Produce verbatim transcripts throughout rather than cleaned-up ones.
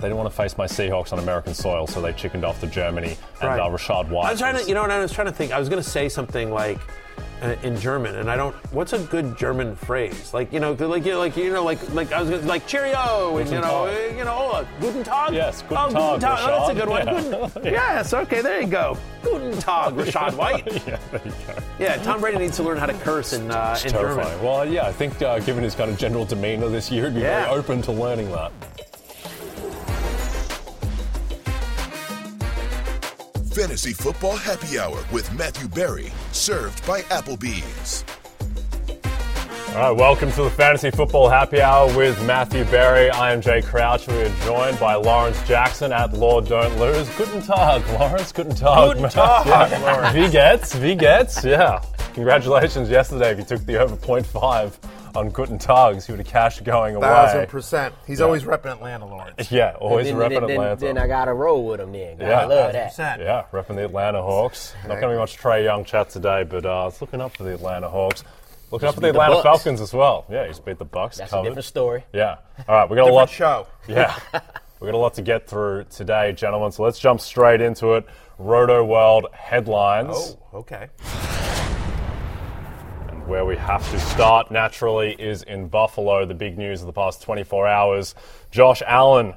They didn't want to face my Seahawks on American soil, so they chickened off to Germany and right. uh, Rachaad White. I was trying to, you know, what I was trying to think. I was going to say something like uh, in German, and I don't. What's a good German phrase? Like you know, like you know, like you know, like like I was gonna, like cheerio, and you know, uh, you know, oh, guten Tag. Yes, guten oh, Tag. Guten Tag. Oh, that's a good one. Yeah. Guten, yes, okay, there you go. Guten Tag, Rachaad White. Yeah, there you go. Yeah, Tom Brady needs to learn how to curse in uh, in terrifying. German. Well, yeah, I think uh, given his kind of general demeanor this year, he'd be yeah. very open to learning that. Fantasy Football Happy Hour with Matthew Berry, served by Applebee's. All right, welcome to the Fantasy Football Happy Hour with Matthew Berry. I am Jay Croucher. We are joined by Lawrence Jackson at Law Don't Lose. Guten Tag, Lawrence. Guten Tag, Guten Tag. Yeah, Lawrence. Wie geht's? Wie geht's? Yeah. Congratulations yesterday if you took the over point five. On Guten Tags, he would have cashed going away. Thousand percent. He's yeah. always repping Atlanta, Lawrence. Yeah, always then, repping then, Atlanta. Then, then I got to roll with him then. Yeah, I love that. one hundred percent. Yeah, repping the Atlanta Hawks. Not going to be much Trae Young chat today, but uh, it's looking up for the Atlanta Hawks. Looking just up for the Atlanta the Falcons as well. Yeah, he's beat the Bucks. That's covered. A different story. Yeah. All right, we got a lot. Show. Yeah, we got a lot to get through today, gentlemen. So let's jump straight into it. Roto World headlines. Oh, okay. Where we have to start, naturally, is in Buffalo. The big news of the past twenty-four hours. Josh Allen,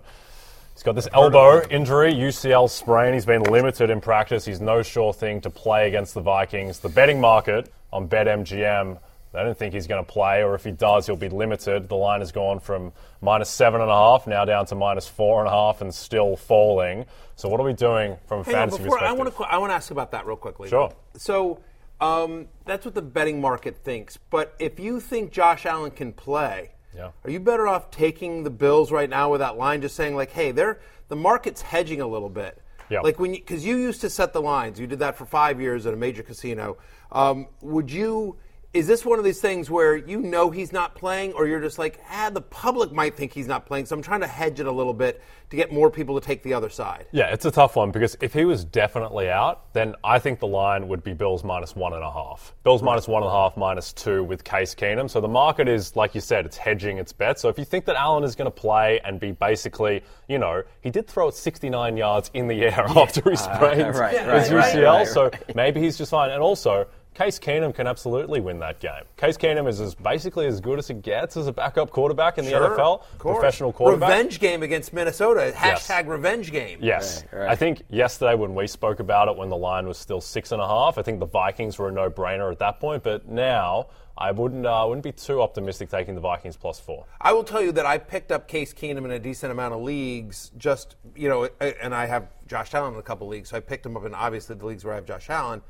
he's got this elbow injury, U C L sprain. He's been limited in practice. He's no sure thing to play against the Vikings. The betting market on BetMGM, they don't think he's going to play, or if he does, he'll be limited. The line has gone from minus seven and a half, now down to minus four and a half, and still falling. So what are we doing from a fantasy perspective? I want to I want to ask about that real quickly. Sure. So... Um, that's what the betting market thinks. But if you think Josh Allen can play, yeah. are you better off taking the Bills right now with that line, just saying like, hey, they're the market's hedging a little bit. Yeah. Like when because you, you used to set the lines. You did that for five years at a major casino. Um, would you? Is this one of these things where you know he's not playing, or you're just like, ah, the public might think he's not playing, so I'm trying to hedge it a little bit to get more people to take the other side? Yeah, it's a tough one, because if he was definitely out, then I think the line would be Bills minus one and a half. Bills right. minus one and a half, minus two with Case Keenum. So the market is, like you said, it's hedging its bet. So if you think that Allen is going to play and be basically, you know, he did throw it sixty-nine yards in the air yeah. after he sprained uh, right, yeah, his right, U C L, right, right. so maybe he's just fine. And also... Case Keenum can absolutely win that game. Case Keenum is as basically as good as it gets as a backup quarterback in the sure, N F L, professional quarterback. Revenge game against Minnesota, hashtag yes. revenge game. Yes. Right, right. I think yesterday when we spoke about it when the line was still six and a half, I think the Vikings were a no-brainer at that point, but now... I wouldn't uh, wouldn't be too optimistic taking the Vikings plus four. I will tell you that I picked up Case Keenum in a decent amount of leagues, just, you know, and I have Josh Allen in a couple of leagues, so I picked him up in obviously the leagues where I have Josh Allen.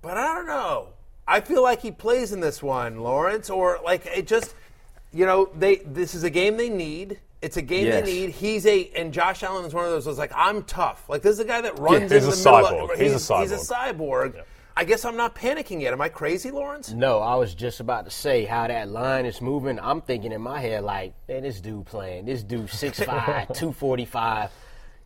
But I don't know. I feel like he plays in this one, Lawrence, or like it just, you know, they this is a game they need. It's a game yes. they need. He's a, and Josh Allen is one of those that's like, I'm tough. Like, this is a guy that runs yeah, in the middle. Of, he's, he's a cyborg. He's a cyborg. Yeah. I guess I'm not panicking yet. Am I crazy, Lawrence? No, I was just about to say how that line is moving. I'm thinking in my head like, man, this dude playing. This dude six five, two forty-five.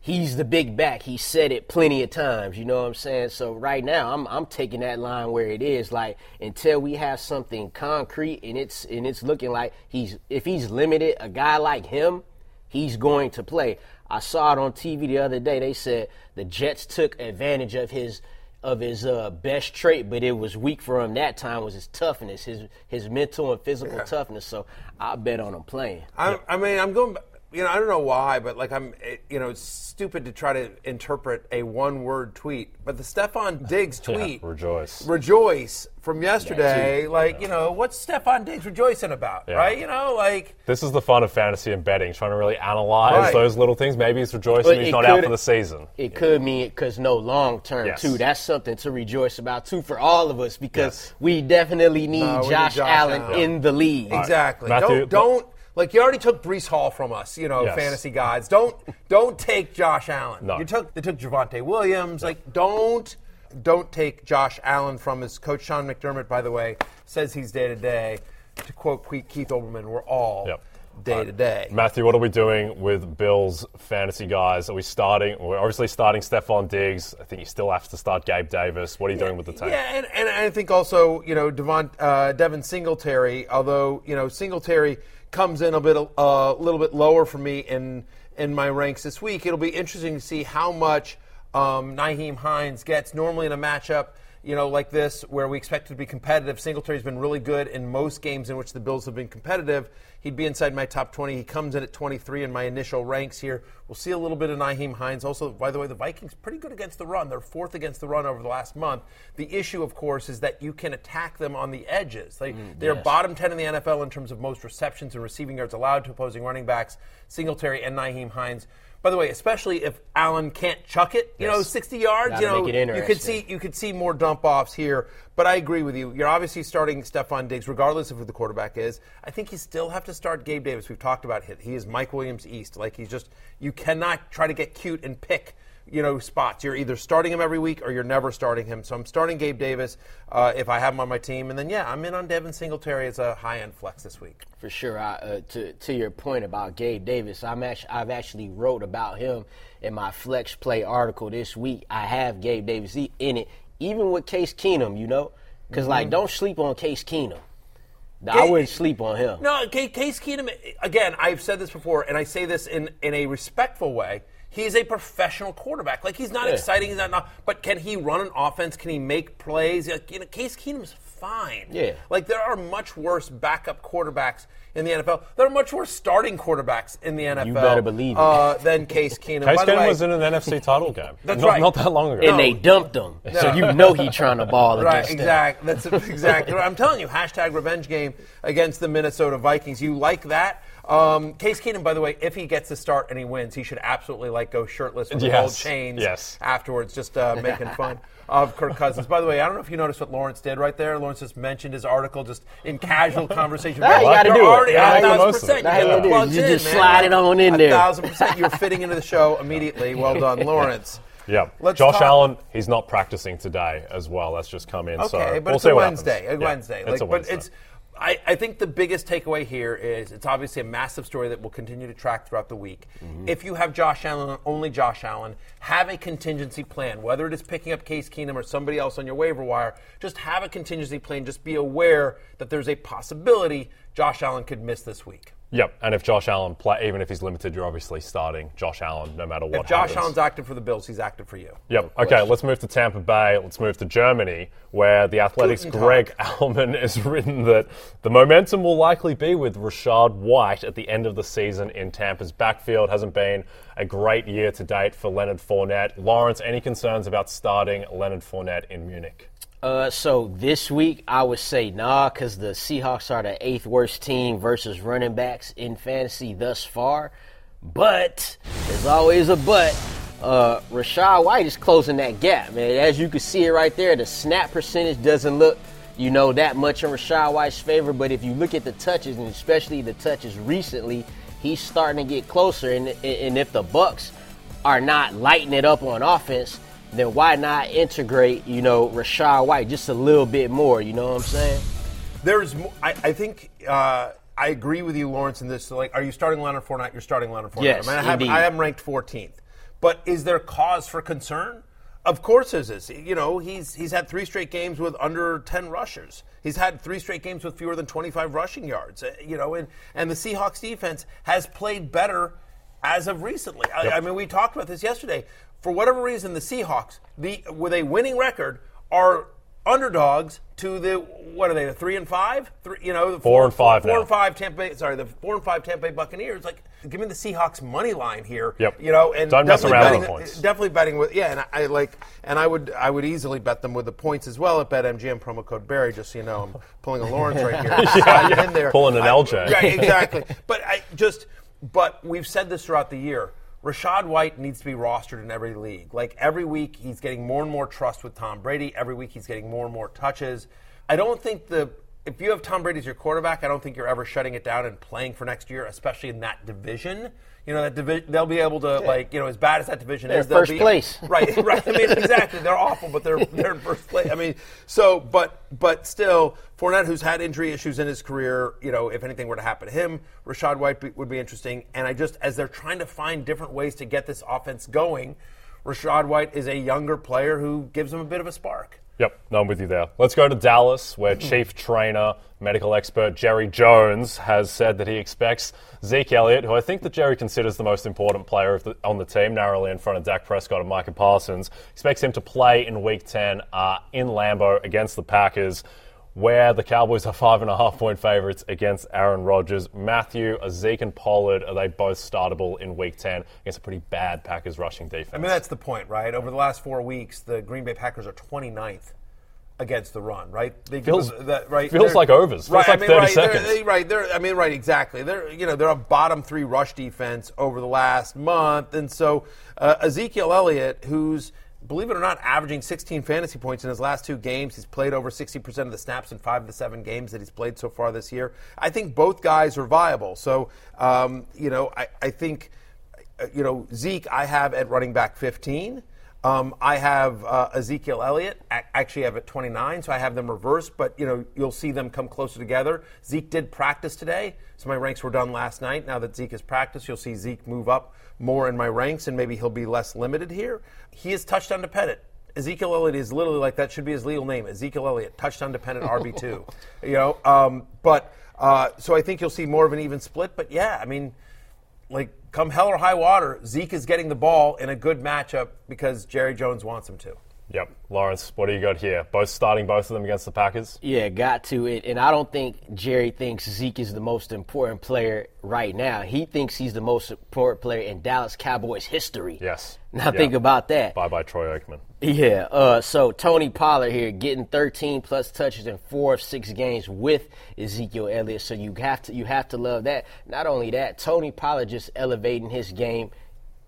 He's the big back. He said it plenty of times. You know what I'm saying? So right now, I'm I'm taking that line where it is. Like until we have something concrete, and it's and it's looking like he's if he's limited, a guy like him, he's going to play. I saw it on T V the other day. They said the Jets took advantage of his of his uh, best trait, but it was weak for him that time, was his toughness, his his mental and physical yeah. toughness. So I bet on him playing. I, I mean, I'm going. You know, I don't know why, but like I'm. You know, it's stupid to try to interpret a one-word tweet. But the Stephon Diggs tweet, yeah, rejoice, rejoice from yesterday. Yeah, like yeah. you know, what's Stephon Diggs rejoicing about, yeah. right? You know, like this is the fun of fantasy and betting, trying to really analyze right. those little things. Maybe he's rejoicing; he's not could, out for the season. It yeah. could mean because no long term yes. too. That's something to rejoice about too for all of us because yes. we definitely need, no, we Josh, need Josh Allen yeah. in the league. Right. Exactly. Matthew, don't. don't Like, you already took Breece Hall from us, you know, yes. fantasy guys. Don't don't take Josh Allen. No. You took they took Javonte Williams. Yeah. Like, don't don't take Josh Allen from us. Coach Sean McDermott, by the way, says he's day to day. To quote Keith Olbermann, we're all yep. day to day. Matthew, what are we doing with Bill's fantasy guys? Are we starting? We're obviously starting Stephon Diggs. I think you still have to start Gabe Davis. What are you yeah, doing with the team? Yeah, and, and I think also, you know, Devon, uh, Devin Singletary, although, you know, Singletary comes in a bit, a uh, little bit lower for me in in my ranks this week. It'll be interesting to see how much um, Nyheim Hines gets. Normally in a matchup, you know, like this, where we expect it to be competitive, Singletary's been really good in most games in which the Bills have been competitive. He'd be inside my top twenty. He comes in at twenty-three in my initial ranks here. We'll see a little bit of Nyheim Hines. Also, by the way, the Vikings pretty good against the run. They're fourth against the run over the last month. The issue, of course, is that you can attack them on the edges. They, mm, they're yes. bottom ten in the N F L in terms of most receptions and receiving yards allowed to opposing running backs, Singletary and Nyheim Hines. By the way, especially if Allen can't chuck it, you yes. know, sixty yards, you know, you could see you could see more dump offs here. But I agree with you. You're obviously starting Stephon Diggs, regardless of who the quarterback is. I think you still have to start Gabe Davis. We've talked about him. He is Mike Williams East. Like, he's just, you cannot try to get cute and pick, you know, spots. You're either starting him every week or you're never starting him. So I'm starting Gabe Davis uh, if I have him on my team. And then, yeah, I'm in on Devin Singletary as a high-end flex this week. For sure. I, uh, to to your point about Gabe Davis, I'm actually, I've actually wrote about him in my Flex Play article this week. I have Gabe Davis in it, even with Case Keenum, you know, because, mm-hmm. like, don't sleep on Case Keenum. No, I wouldn't sleep on him. No, Case Keenum, again, I've said this before, and I say this in, in a respectful way. He's a professional quarterback. Like, he's not yeah. exciting. He's not, but can he run an offense? Can he make plays? Like, you know, Case Keenum's fine. Yeah. Like, there are much worse backup quarterbacks in the N F L. There are much worse starting quarterbacks in the N F L. You better believe uh, it. Than Case Keenum. Case By Keenum way, was in an N F C title game. That's not, right. Not that long ago. And no. they dumped him. No. So you know he's trying to ball right, against exact, them. That's exactly right. I'm telling you, hashtag revenge game against the Minnesota Vikings. You like that? Um, Case Keenum, by the way, if he gets the start and he wins, he should absolutely like go shirtless with yes. gold chains yes. afterwards, just uh, making fun of Kirk Cousins. By the way, I don't know if you noticed what Lawrence did right there. Lawrence just mentioned his article just in casual conversation. Nah, you got to do already it. A thousand percent. You, you, know, you just in, slide man. It on in there. A thousand percent. You're fitting into the show immediately. Well done, Lawrence. Yeah, Let's Josh talk. Allen, he's not practicing today as well. That's just come in. Okay, so but we'll it's, a Wednesday, a yeah, Wednesday. Like, it's a Wednesday. But it's I, I think the biggest takeaway here is it's obviously a massive story that will continue to track throughout the week. Mm-hmm. If you have Josh Allen and only Josh Allen, have a contingency plan, whether it is picking up Case Keenum or somebody else on your waiver wire. Just have a contingency plan. Just be aware that there's a possibility Josh Allen could miss this week. Yep, and if Josh Allen play, even if he's limited, you're obviously starting Josh Allen no matter what. If Josh happens. Allen's active for the Bills, he's active for you. Yep. Okay, let's move to Tampa Bay. Let's move to Germany, where the Athletics' Greg Allman has written that the momentum will likely be with Rachaad White at the end of the season in Tampa's backfield. Hasn't been a great year to date for Leonard Fournette. Lawrence, any concerns about starting Leonard Fournette in Munich? Uh, so this week, I would say nah, because the Seahawks are the eighth worst team versus running backs in fantasy thus far. But, there's always a but, uh, Rachaad White is closing that gap, man. As you can see it right there, the snap percentage doesn't look, you know, that much in Rachaad White's favor. But if you look at the touches, and especially the touches recently, he's starting to get closer. And, and if the Bucks are not lighting it up on offense, then why not integrate, you know, Rachaad White just a little bit more, you know what I'm saying? There's, I, I think, uh, I agree with you, Lawrence, in this. So, like, are you starting Leonard Fournette? You're starting Leonard Fournette. Yes, I mean, I have, I am ranked fourteenth. But is there cause for concern? Of course there's this. You know, he's he's had three straight games with under ten rushers. He's had three straight games with fewer than twenty-five rushing yards, you know, and, and the Seahawks defense has played better as of recently. Yep. I, I mean, we talked about this yesterday. for whatever reason, the Seahawks, the with a winning record, are underdogs to the what are they? The three and five, three, you know, the four, four and five, four now. and five Tampa Bay. Sorry, the four and five Tampa Bay Buccaneers. Like, give me the Seahawks money line here. Yep. You know, and don't mess around with the points. Definitely betting with yeah, and I, I like, and I would I would easily bet them with the points as well at BetMGM promo code Barry. Just so you know, I'm pulling a Lawrence right here, yeah, yeah. in there, pulling an L J. I, right, exactly. But I just, but we've said this throughout the year. Rachaad White needs to be rostered in every league. Like, every week he's getting more and more trust with Tom Brady. Every week he's getting more and more touches. I don't think the – if you have Tom Brady as your quarterback, I don't think you're ever shutting it down and playing for next year, especially in that division. You know, that divi- they'll be able to, yeah. like, you know, as bad as that division they're is. They're first be, place. Right, right. I mean, exactly. They're awful, but they're they're in first place. I mean, so – but but still, Fournette, who's had injury issues in his career, you know, if anything were to happen to him, Rachaad White be, would be interesting. And I just – as they're trying to find different ways to get this offense going, Rachaad White is a younger player who gives them a bit of a spark. Yep, no, I'm with you there. Let's go to Dallas, where chief trainer, medical expert Jerry Jones has said that he expects Zeke Elliott, who I think that Jerry considers the most important player of the, on the team, narrowly in front of Dak Prescott and Micah Parsons, expects him to play in Week ten uh, in Lambeau against the Packers, where the Cowboys are five and a half point favorites against Aaron Rodgers. Matthew, Zeke and Pollard, are they both startable in Week ten against a pretty bad Packers rushing defense? I mean, that's the point, right? Over the last four weeks, the Green Bay Packers are twenty-ninth against the run, right? They feels that, right? Feels like overs. Feels right, like I mean, thirty right, seconds. They're, they, right. They're, I mean, right. Exactly. They're you know they're a bottom three rush defense over the last month, and so uh, Ezekiel Elliott, who's believe it or not, averaging sixteen fantasy points in his last two games. He's played over sixty percent of the snaps in five of the seven games that he's played so far this year. I think both guys are viable. So, um, you know, I, I think, you know, Zeke I have at running back fifteen. Um, I have uh, Ezekiel Elliott, I actually have at twenty-nine, so I have them reversed. But, you know, you'll see them come closer together. Zeke did practice today, so my ranks were done last night. Now that Zeke has practiced, you'll see Zeke move up more in my ranks, and maybe he'll be less limited here. He is touchdown dependent. Ezekiel Elliott is literally like that should be his legal name, Ezekiel Elliott, touchdown dependent R B two. You know, um, but uh, so I think you'll see more of an even split. But, yeah, I mean, like, come hell or high water, Zeke is getting the ball in a good matchup because Jerry Jones wants him to. Yep. Lawrence, what do you got here? Both starting both of them against the Packers? Yeah, got to it. And I don't think Jerry thinks Zeke is the most important player right now. He thinks he's the most important player in Dallas Cowboys history. Yes. Now yep. think about that. Bye-bye, Troy Aikman. Yeah. Uh, so, Tony Pollard here getting thirteen-plus touches in four of six games with Ezekiel Elliott. So, you have to you have to love that. Not only that, Tony Pollard just elevating his game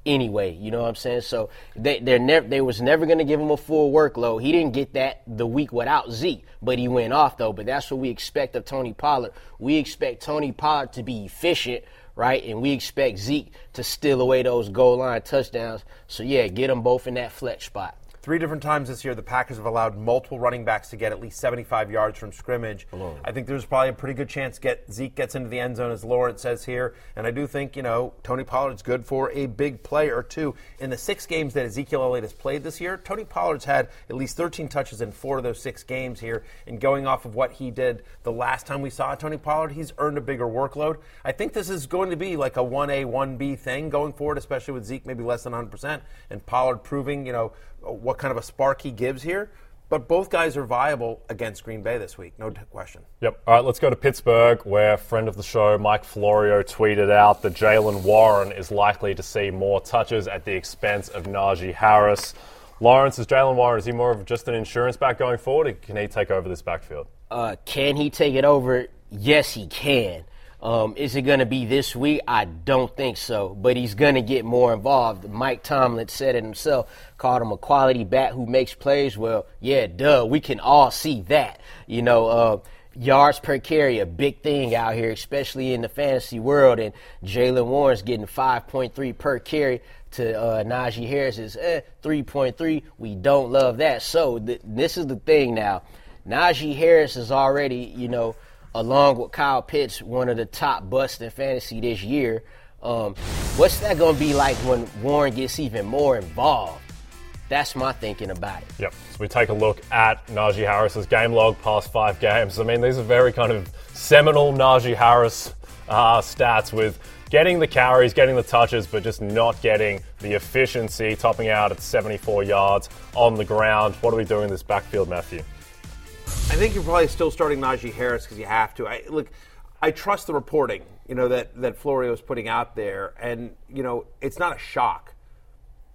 anyway, you know what I'm saying? So they they're never they was never gonna give him a full workload. He didn't get that the week without Zeke, but he went off though. But that's what we expect of Tony Pollard. We expect Tony Pollard to be efficient, right? And we expect Zeke to steal away those goal line touchdowns. So yeah, get them both in that flex spot. Three different times this year, the Packers have allowed multiple running backs to get at least seventy-five yards from scrimmage. Hello. I think there's probably a pretty good chance get Zeke gets into the end zone, as Lawrence says here. And I do think, you know, Tony Pollard's good for a big play or two. In the six games that Ezekiel Elliott has played this year, Tony Pollard's had at least thirteen touches in four of those six games here. And going off of what he did the last time we saw Tony Pollard, he's earned a bigger workload. I think this is going to be like a one A, one B thing going forward, especially with Zeke maybe less than one hundred percent and Pollard proving, you know, what kind of a spark he gives here. But both guys are viable against Green Bay this week, no question. Yep. All right, let's go to Pittsburgh, where friend of the show Mike Florio tweeted out that Jaylen Warren is likely to see more touches at the expense of Najee Harris. Lawrence, is Jaylen Warren, is he more of just an insurance back going forward, or can he take over this backfield? Uh, can he take it over? Yes, he can. Um, is it going to be this week? I don't think so, but he's going to get more involved. Mike Tomlin said it himself, called him a quality back who makes plays. Well, yeah, duh, we can all see that. You know, uh, yards per carry, a big thing out here, especially in the fantasy world, and Jaylen Warren's getting five point three per carry to uh, Najee Harris is eh, three point three. We don't love that. So th- this is the thing now. Najee Harris is already, you know, along with Kyle Pitts, one of the top busts in fantasy this year. Um, what's that going to be like when Warren gets even more involved? That's my thinking about it. Yep. So we take a look at Najee Harris's game log past five games. I mean, these are very kind of seminal Najee Harris uh, stats with getting the carries, getting the touches, but just not getting the efficiency, topping out at seventy-four yards on the ground. What are we doing in this backfield, Matthew? I think you're probably still starting Najee Harris because you have to. I, look, I trust the reporting, you know, that, that Florio's putting out there. And, you know, it's not a shock.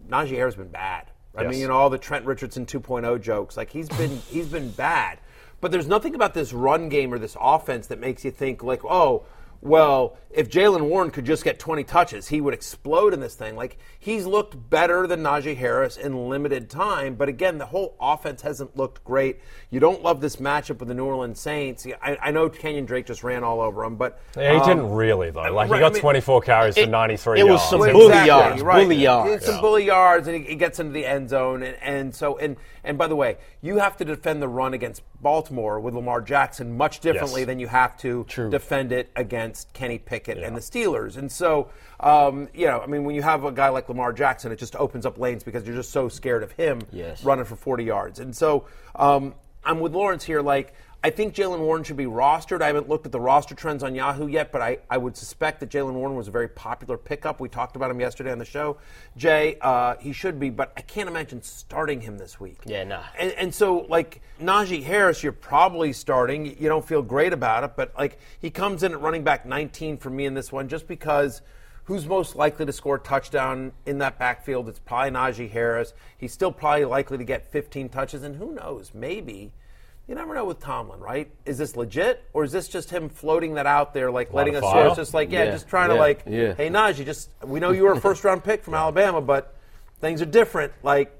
Najee Harris has been bad. I yes. mean, you know, all the Trent Richardson two point oh jokes. Like, he's been he's been bad. But there's nothing about this run game or this offense that makes you think, like, oh, well, if Jaylen Warren could just get twenty touches, he would explode in this thing. Like, he's looked better than Najee Harris in limited time. But, again, the whole offense hasn't looked great. You don't love this matchup with the New Orleans Saints. I, I know Kenyon Drake just ran all over him, but yeah, he um, didn't really, though. Like, right, he got I mean, twenty-four carries it, for ninety-three it yards. It was some bully exactly, yards. Right. Bully yards. It's yeah. some bully yards, and he, he gets into the end zone. And, and so, and, and by the way, you have to defend the run against Baltimore with Lamar Jackson much differently yes. than you have to True. defend it against Kenny Pickett yeah. and the Steelers. And so, um, you know, I mean, when you have a guy like Lamar Jackson, it just opens up lanes because you're just so scared of him yes. running for forty yards. And so um, I'm with Lawrence here. Like, I think Jaylen Warren should be rostered. I haven't looked at the roster trends on Yahoo yet, but I, I would suspect that Jaylen Warren was a very popular pickup. We talked about him yesterday on the show. Jay, uh, he should be, but I can't imagine starting him this week. Yeah, no. Nah. And, and so, like, Najee Harris, you're probably starting. You don't feel great about it, but, like, he comes in at running back nineteen for me in this one just because who's most likely to score a touchdown in that backfield? It's probably Najee Harris. He's still probably likely to get fifteen touches, and who knows, maybe – you never know with Tomlin, right? Is this legit, or is this just him floating that out there, like letting us know? It's just like, yeah, yeah just trying yeah, to like, yeah. hey, Najee, just we know you were a first-round pick from yeah. Alabama, but things are different. Like,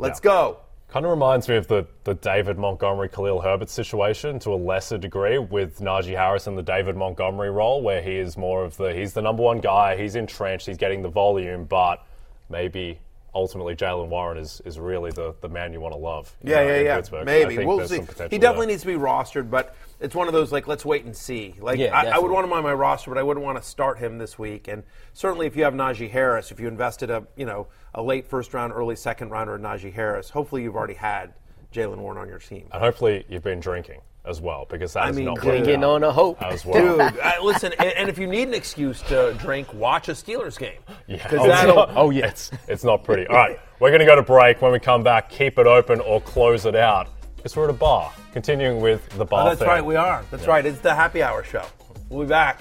let's yeah. go. Kind of reminds me of the, the David Montgomery, Khalil Herbert situation to a lesser degree with Najee Harris in the David Montgomery role, where he is more of the he's the number one guy, he's entrenched, he's getting the volume, but maybe ultimately, Jaylen Warren is, is really the, the man you want to love. Yeah, know, yeah, yeah. Pittsburgh. Maybe. We'll see. He definitely there. needs to be rostered, but it's one of those, like, let's wait and see. Like, yeah, I, I would want him on my roster, but I wouldn't want to start him this week. And certainly if you have Najee Harris, if you invested a, you know, a late first round, early second rounder in Najee Harris, hopefully you've already had Jaylen Warren on your team. And hopefully you've been drinking as well, because that I is mean, not clinging on a hope. As well. Dude, I, listen, and, and if you need an excuse to drink, watch a Steelers game. Yeah. Oh, that'll, not, oh, yeah. It's, it's not pretty. All right, we're going to go to break. When we come back, keep it open or close it out, because we're at a bar, continuing with the bar oh, that's thing. Right, we are. That's yeah. right. It's the happy hour show. We'll be back.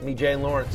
Me, Jay and Lawrence.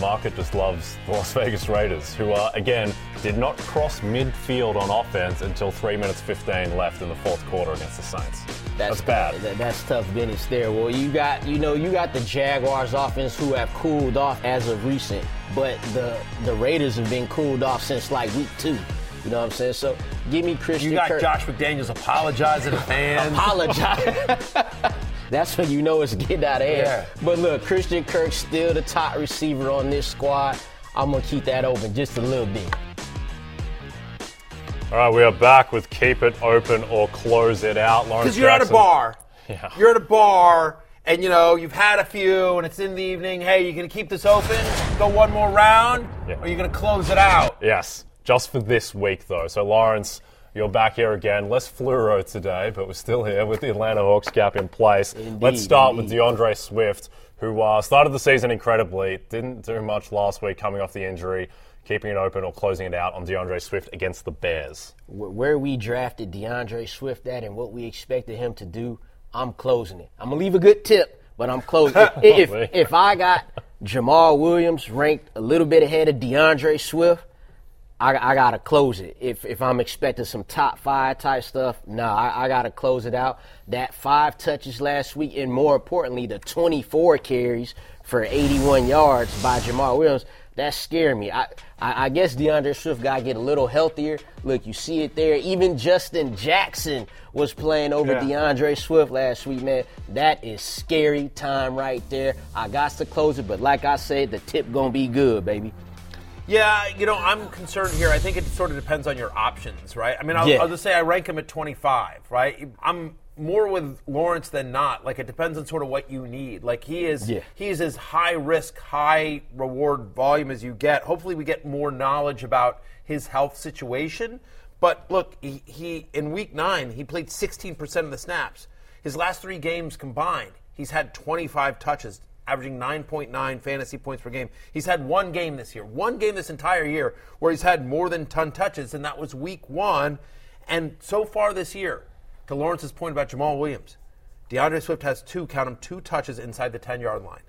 Market just loves the Las Vegas Raiders, who, uh, again, did not cross midfield on offense until three minutes fifteen left in the fourth quarter against the Saints. That's, that's bad. That, that's tough business there. Well, you got, you know, you got the Jaguars offense who have cooled off as of recent, but the the Raiders have been cooled off since like week two. You know what I'm saying? So give me Christian You got Kirk. Josh McDaniels apologizing to fans. Apologize. That's when you know it's getting out of air. Yeah. But look, Christian Kirk's still the top receiver on this squad. I'm going to keep that open just a little bit. All right, we are back with Keep It Open or Close It Out. Lawrence Jackson. Because you're at a bar. Yeah. You're at a bar. And, you know, you've had a few, and it's in the evening. Hey, you going to keep this open? Go one more round? Yeah. Or are you going to close it out? Yes. Just for this week, though. So, Lawrence, you're back here again. Less fluoro today, but we're still here with the Atlanta Hawks cap in place. Indeed, Let's start indeed. with DeAndre Swift, who uh, started the season incredibly. Didn't do much last week coming off the injury. Keeping it open or closing it out on DeAndre Swift against the Bears. Where we drafted DeAndre Swift at and what we expected him to do, I'm closing it. I'm going to leave a good tip, but I'm closing it. if, if, if I got Jamaal Williams ranked a little bit ahead of DeAndre Swift, I, I got to close it. If if I'm expecting some top five type stuff, nah, I, I got to close it out. That five touches last week, and more importantly, the twenty-four carries for eighty-one yards by Jamaal Williams, that scared me. I, I, I guess DeAndre Swift got to get a little healthier. Look, you see it there. Even Justin Jackson was playing over yeah. DeAndre Swift last week, man. That is scary time right there. I got to close it, but like I said, the tip going to be good, baby. Yeah, you know, I'm concerned here. I think it sort of depends on your options, right? I mean, I'll, yeah. I'll just say I rank him at twenty-five, right? I'm more with Lawrence than not. Like, it depends on sort of what you need. Like, he is yeah. he is as high-risk, high-reward volume as you get. Hopefully we get more knowledge about his health situation. But, look, he, he in Week nine, he played sixteen percent of the snaps. His last three games combined, he's had twenty-five touches, averaging nine point nine fantasy points per game. He's had one game this year, one game this entire year, where he's had more than ten touches, and that was Week one. And so far this year, to Lawrence's point about Jamaal Williams, DeAndre Swift has two, count them, two touches inside the ten-yard line.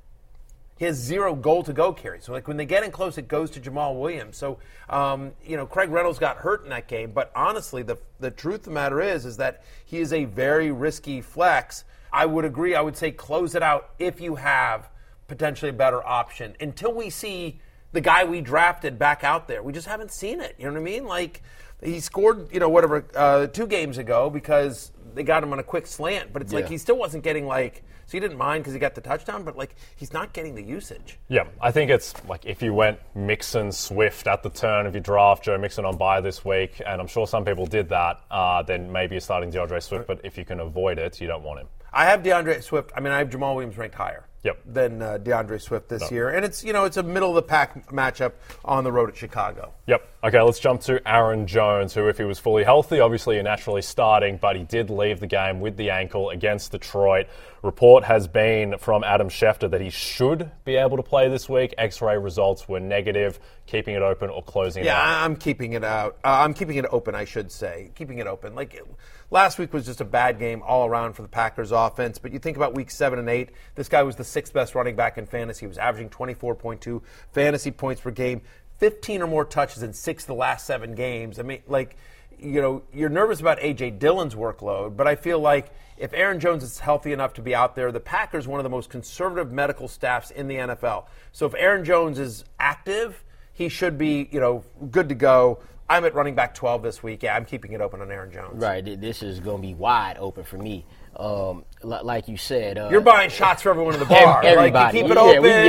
He has zero goal-to-go carries. So, like, when they get in close, it goes to Jamaal Williams. So, um, you know, Craig Reynolds got hurt in that game. But honestly, the the truth of the matter is, is that he is a very risky flex. I would agree. I would say close it out if you have potentially a better option. Until we see the guy we drafted back out there, we just haven't seen it. You know what I mean? Like, he scored, you know, whatever, uh, two games ago because they got him on a quick slant. But it's yeah. like he still wasn't getting, like, so he didn't mind because he got the touchdown, but, like, he's not getting the usage. Yeah, I think it's, like, if you went Mixon, Swift at the turn, if you draft Joe Mixon on bye this week, and I'm sure some people did that, uh, then maybe you're starting DeAndre Swift. But if you can avoid it, you don't want him. I have DeAndre Swift. I mean, I have Jamaal Williams ranked higher yep. than uh, DeAndre Swift this no. year. And it's, you know, it's a middle-of-the-pack matchup on the road at Chicago. Yep. Okay, let's jump to Aaron Jones, who, if he was fully healthy, obviously you're naturally starting, but he did leave the game with the ankle against Detroit. Report has been from Adam Schefter that he should be able to play this week. X-ray results were negative. Keeping it open or closing yeah, it out? Yeah, I'm keeping it out. Uh, I'm keeping it open, I should say. Keeping it open. Like, it, last week was just a bad game all around for the Packers offense, but you think about week seven and eight, this guy was the sixth best running back in fantasy. He was averaging twenty-four point two fantasy points per game, fifteen or more touches in six of the last seven games. I mean, like, you know, you're nervous about A J. Dillon's workload, but I feel like if Aaron Jones is healthy enough to be out there, the Packers, one of the most conservative medical staffs in the N F L. So if Aaron Jones is active, he should be, you know, good to go. I'm at running back twelve this week. Yeah, I'm keeping it open on Aaron Jones. Right. This is going to be wide open for me. Um, l- like you said. Uh, You're buying shots for everyone in the bar. Everybody. Like, you keep it yeah, open. We, yeah,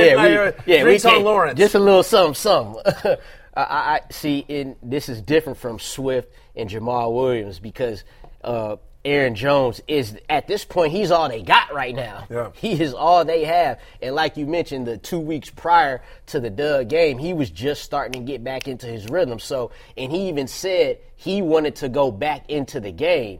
we, yeah, drinks we on Lawrence. Just a little something, something. I, I see, in, this is different from Swift and Jamaal Williams because uh, Aaron Jones is, at this point, he's all they got right now. Yeah. He is all they have. And like you mentioned, the two weeks prior to the Doug game, he was just starting to get back into his rhythm. So, and he even said he wanted to go back into the game.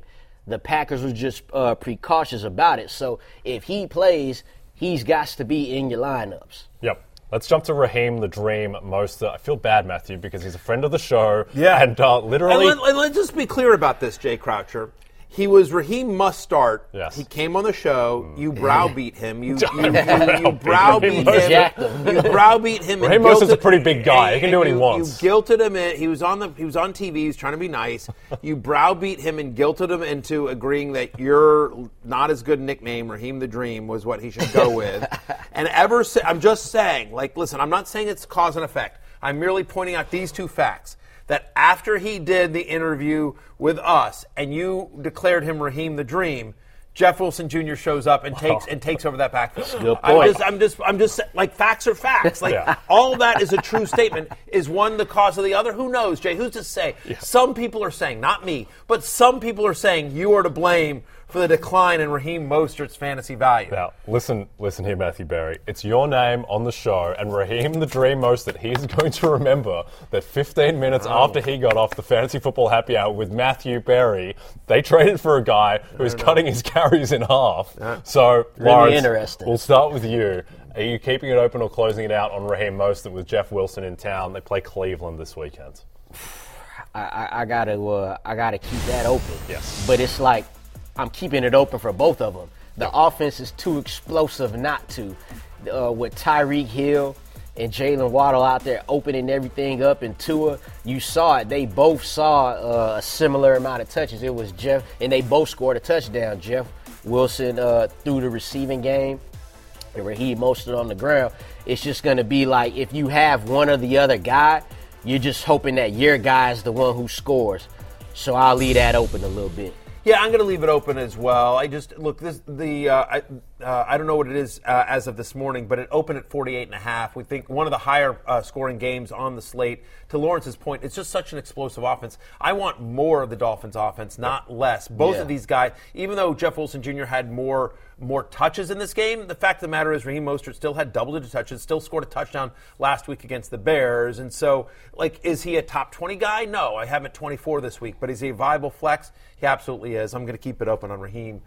The Packers were just uh, precautious about it. So if he plays, he's got to be in your lineups. Yep. Let's jump to Raheem the Dream Mostert. I feel bad, Matthew, because he's a friend of the show. Yeah. And uh, literally. And let, let's just be clear about this, Jay Croucher. He was Raheem Mostert. Yes. He came on the show. You browbeat him. You, you, you, you, you browbeat him. You browbeat him. Raheem Mostert's a pretty big guy. He can do what he wants. You guilted him in. He was on the. He was on T V. He was trying to be nice. You browbeat him and guilted him into agreeing that your not as good nickname, Raheem the Dream, was what he should go with. And ever since, I'm just saying, like, listen, I'm not saying it's cause and effect. I'm merely pointing out these two facts. That after he did the interview with us and you declared him Raheem the Dream, Jeff Wilson Junior shows up and wow. takes and takes over that backfield. Good point. I'm just, I'm just, I'm just like facts are facts. Like yeah. all that is a true statement. Is one the cause of the other? Who knows, Jay? Who's to say? Yeah. Some people are saying, not me, but some people are saying you are to blame for the decline in Raheem Mostert's fantasy value. Now, listen, listen here, Matthew Berry. It's your name on the show, and Raheem the Dream Mostert, he's going to remember that fifteen minutes oh. after he got off the Fantasy Football Happy Hour with Matthew Berry, they traded for a guy who was cutting his carries in half. Yeah. So, really Lawrence, interesting. We'll start with you. Are you keeping it open or closing it out on Raheem Mostert with Jeff Wilson in town? They play Cleveland this weekend. I, I, I gotta, uh, I gotta keep that open. Yes, but it's like, I'm keeping it open for both of them. The offense is too explosive not to. Uh, with Tyreek Hill and Jaylen Waddle out there opening everything up, and Tua, you saw it. They both saw uh, a similar amount of touches. It was Jeff, and they both scored a touchdown. Jeff Wilson uh, through the receiving game. and Raheem Mostert on the ground, it's just going to be like if you have one or the other guy, you're just hoping that your guy is the one who scores. So I'll leave that open a little bit. Yeah, I'm going to leave it open as well. I just look this the uh, I uh, I don't know what it is uh, as of this morning, but it opened at forty-eight and a half. We think one of the higher uh, scoring games on the slate. To Lawrence's point, it's just such an explosive offense. I want more of the Dolphins' offense, not less. Both yeah. of these guys, even though Jeff Wilson Junior had more. more touches in this game. The fact of the matter is Raheem Mostert still had double-digit touches, still scored a touchdown last week against the Bears. And so, like, is he a top twenty guy? No, I have him at twenty-four this week. But is he a viable flex? He absolutely is. I'm going to keep it open on Raheem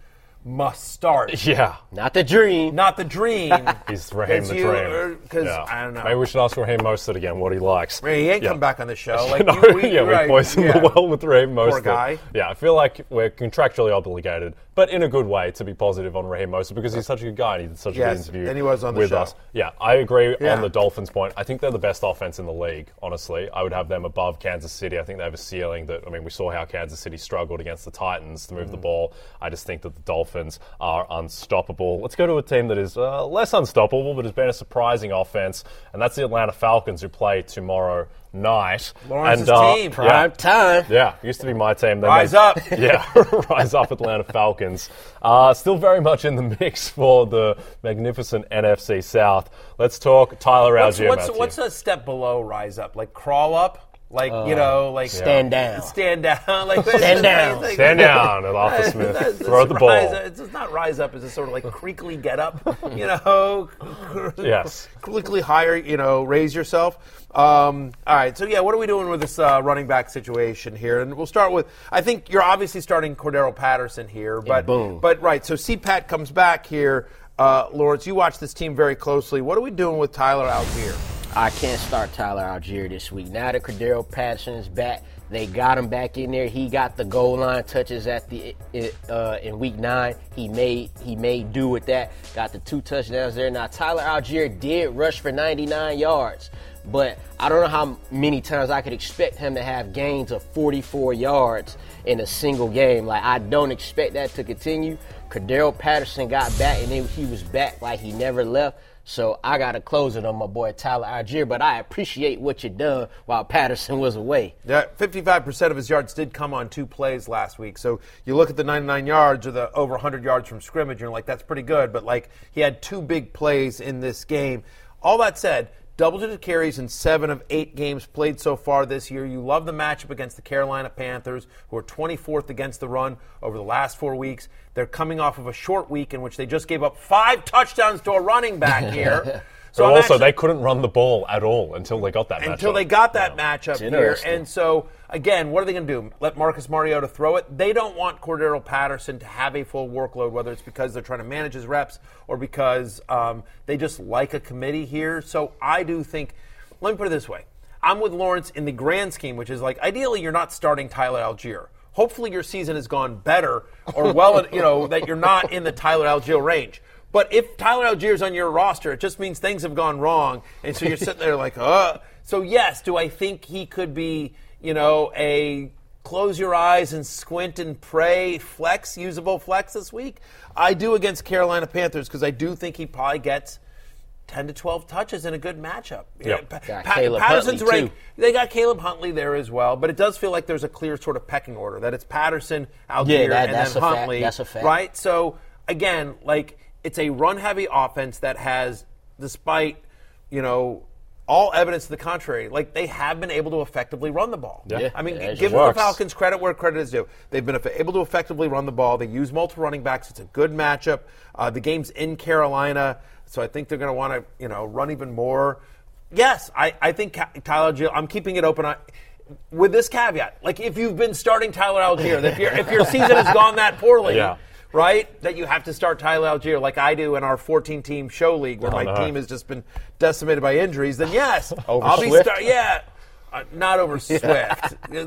Mostert. Yeah. Not the dream. Not the dream. He's Raheem the dream. Because, yeah. I don't know. Maybe we should ask Raheem Mostert again what he likes. Ray, he ain't yeah. come back on the show. Like, no, you, we, yeah, we right. poisoned yeah. the well with Raheem Mostert. Poor guy. Yeah, I feel like we're contractually obligated, but in a good way, to be positive on Raheem Mostert because he's such a good guy and he did such yes, a good interview and he was on the with show. us. Yeah, I agree yeah. on the Dolphins' point. I think they're the best offense in the league, honestly. I would have them above Kansas City. I think they have a ceiling that, I mean, we saw how Kansas City struggled against the Titans to move mm. the ball. I just think that the Dolphins are unstoppable. Let's go to a team that is uh, less unstoppable, but has been a surprising offense, and that's the Atlanta Falcons, who play tomorrow night. Lawrence's and, uh, team, prime yeah, time. Yeah, used to be my team. They rise made, up. Yeah, rise up, Atlanta Falcons. Uh, still very much in the mix for the magnificent N F C South. Let's talk Tyler Allgeier. What's, what's, what's a step below rise up? Like crawl up? Like, uh, you know, like... Stand yeah. down. Stand down. Like, stand down. Like, stand down at Arthur Smith. That's, that's Throw the ball. Up. It's just not rise up. It's just sort of like creakly get up, you know. Yes. Quickly higher, you know, raise yourself. Um, all right. So, yeah, what are we doing with this uh, running back situation here? And we'll start with... I think you're obviously starting Cordarrelle Patterson here. But, boom. But, right, so C-Pat comes back here. Uh, Lawrence, you watch this team very closely. What are we doing with Tyler Allgeier? I can't start Tyler Allgeier this week. Now that Cordarrelle Patterson is back, they got him back in there. He got the goal line touches at the uh, in week nine. He made he made do with that. Got the two touchdowns there. Now Tyler Allgeier did rush for ninety-nine yards, but I don't know how many times I could expect him to have gains of forty-four yards in a single game. Like I don't expect that to continue. Cordarrelle Patterson got back, and then he was back like he never left. So I got to close it on my boy Tyler Allgeier, but I appreciate what you done while Patterson was away. Yeah, fifty-five percent of his yards did come on two plays last week. So you look at the ninety-nine yards or the over one hundred yards from scrimmage, and you're like, that's pretty good. But, like, he had two big plays in this game. All that said, double-digit carries in seven of eight games played so far this year. You love the matchup against the Carolina Panthers, who are twenty-fourth against the run over the last four weeks. They're coming off of a short week in which they just gave up five touchdhdowns to a running back here. So but also, actually, they couldn't run the ball at all until they got that matchup. Until they got that yeah. matchup here. And so, again, what are they going to do? Let Marcus Mariota throw it? They don't want Cordarrelle Patterson to have a full workload, whether it's because they're trying to manage his reps or because um, they just like a committee here. So I do think – let me put it this way. I'm with Lawrence in the grand scheme, which is like ideally you're not starting Tyler Allgeier. Hopefully your season has gone better or well, you know, that you're not in the Tyler Allgeier range. But if Tyler Allgeier's on your roster, it just means things have gone wrong. And so you're sitting there like, uh. So, yes, do I think he could be, you know, a close your eyes and squint and pray flex, usable flex this week? I do against Carolina Panthers because I do think he probably gets ten to twelve touches in a good matchup. Yep. Pa- got pa- Caleb Patterson's Huntley, right. Too. They got Caleb Huntley there as well, but it does feel like there's a clear sort of pecking order, that it's Patterson, Allgeier, yeah, that, and then Huntley. Fact. That's a fact. Right? So, again, like – it's a run-heavy offense that has, despite, you know, all evidence to the contrary, like they have been able to effectively run the ball. Yeah. Yeah. I mean, yeah, give the Falcons credit where credit is due. They've been able to effectively run the ball. They use multiple running backs. It's a good matchup. Uh, the game's in Carolina, so I think they're going to want to, you know, run even more. Yes, I, I think Tyler Allgeier, I'm keeping it open on – with this caveat, like if you've been starting Tyler Allgeier, if, if your season has gone that poorly yeah. – right? That you have to start Tyler Allgeier like I do in our fourteen-team show league where oh, my no. team has just been decimated by injuries, then yes, over I'll Swift? be starting. Yeah, uh, not over Swift. Yeah.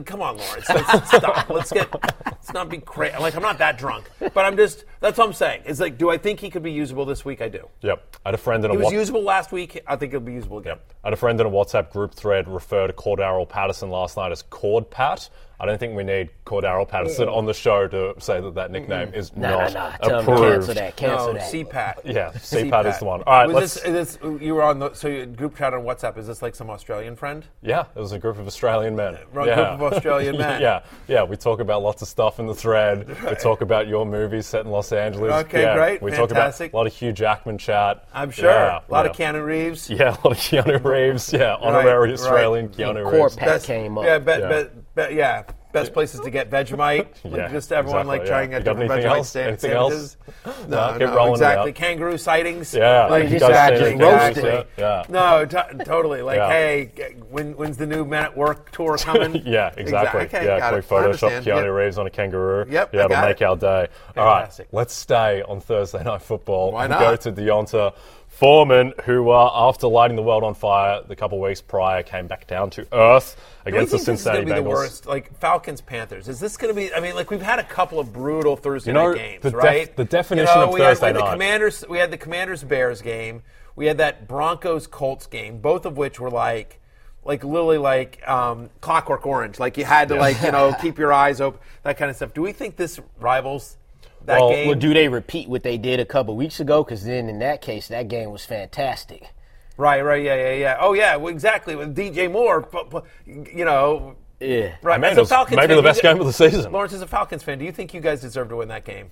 Come on, Lawrence. Let's stop. Let's get. Let's not be crazy. Like, I'm not that drunk, but I'm just. That's what I'm saying. It's like, do I think he could be usable this week? I do. Yep. I had a friend in a He was what- usable last week. I think he'll be usable again. Yep. I had a friend in a WhatsApp group thread refer to Cordarrelle Patterson last night as Cord Pat. I don't think we need Cordarrelle Patterson on the show to say that that nickname Mm-mm. is no, not no, no. approved. Cancel that. Cancel no, that. C PAT. Yeah, C PAT is the one. All right, was let's. This, this, you were on the so group chat on WhatsApp. Is this like some Australian friend? Yeah, it was a group of Australian men. Wrong yeah. group of Australian men. yeah, yeah. We talk about lots of stuff in the thread. Right. We talk about your movie set in Los Angeles. Okay, yeah, great. We Fantastic. talk about a lot of Hugh Jackman chat. I'm sure. Yeah, a lot yeah. of Keanu Reeves. Yeah, a lot of Keanu Reeves. Yeah, honorary right, Australian right. Keanu Reeves. Core Pat came up. Yeah, bet, yeah. Bet, But yeah, best places to get Vegemite. yeah, just everyone exactly, like trying yeah. out different Vegemite else? Stand- sandwiches. Else? No, no, no exactly. Kangaroo sightings. Yeah, like you just roasting. Yeah. No, t- totally. Like, yeah. hey, when when's the new Men at Work tour coming? yeah, exactly. exactly. Okay, yeah, quick Photoshop Keanu yep. Reeves on a kangaroo. Yep, yeah, that'll make it. our day. All Fantastic. right, let's stay on Thursday Night Football. Why not? Go to D'Onta Foreman, who uh, after lighting the world on fire the couple weeks prior, came back down to earth against the Cincinnati Bengals. This is going to be the worst, like Falcons Panthers. Is this going to be? I mean, like we've had a couple of brutal Thursday you know, night games, the def- right? The definition you know, of Thursday had, night. The Commanders, we had the Commanders Bears game. We had that Broncos Colts game, both of which were like, like literally like um, Clockwork Orange. Like you had to yeah. like you know keep your eyes open, that kind of stuff. Do we think this rivals? That well, game. Well, do they repeat what they did a couple weeks ago? Because then, in that case, that game was fantastic. Right, right, yeah, yeah, yeah. Oh, yeah, well, exactly. With D J Moore, but, but, you know. Yeah. Right. I mean, As a Falcons maybe fan, the best game of the season. Lawrence, as a Falcons fan, do you think you guys deserve to win that game?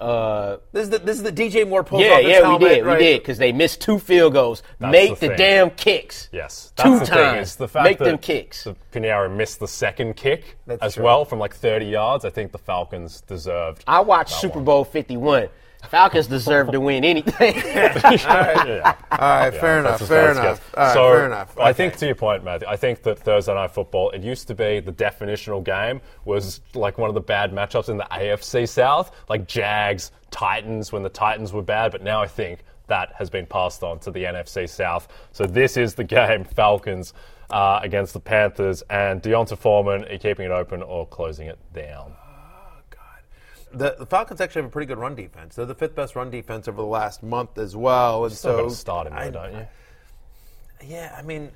Uh, this is the this is the D J Moore pulls yeah, off his yeah, helmet. Yeah, yeah, we did, right? we did, because they missed two field goals. That's Make the, the damn kicks. Yes, that's two the times. Thing is the fact Make that them kicks. Pinheiro missed the second kick that's as true. well from like thirty yards. I think the Falcons deserved. I watched Super Bowl one. fifty-one. Falcons deserve to win anything. yeah. All right, yeah. All right yeah, fair enough, fair enough. All right, so fair enough. Okay. I think to your point, Matthew, I think that Thursday Night Football, it used to be the definitional game was like one of the bad matchups in the A F C South, like Jags, Titans, when the Titans were bad. But now I think that has been passed on to the N F C South. So this is the game, Falcons uh, against the Panthers. And D'Onta Foreman, are you keeping it open or closing it down? The, the Falcons actually have a pretty good run defense. They're the fifth best run defense over the last month as well. And so, starting though, don't you? Yeah, I mean,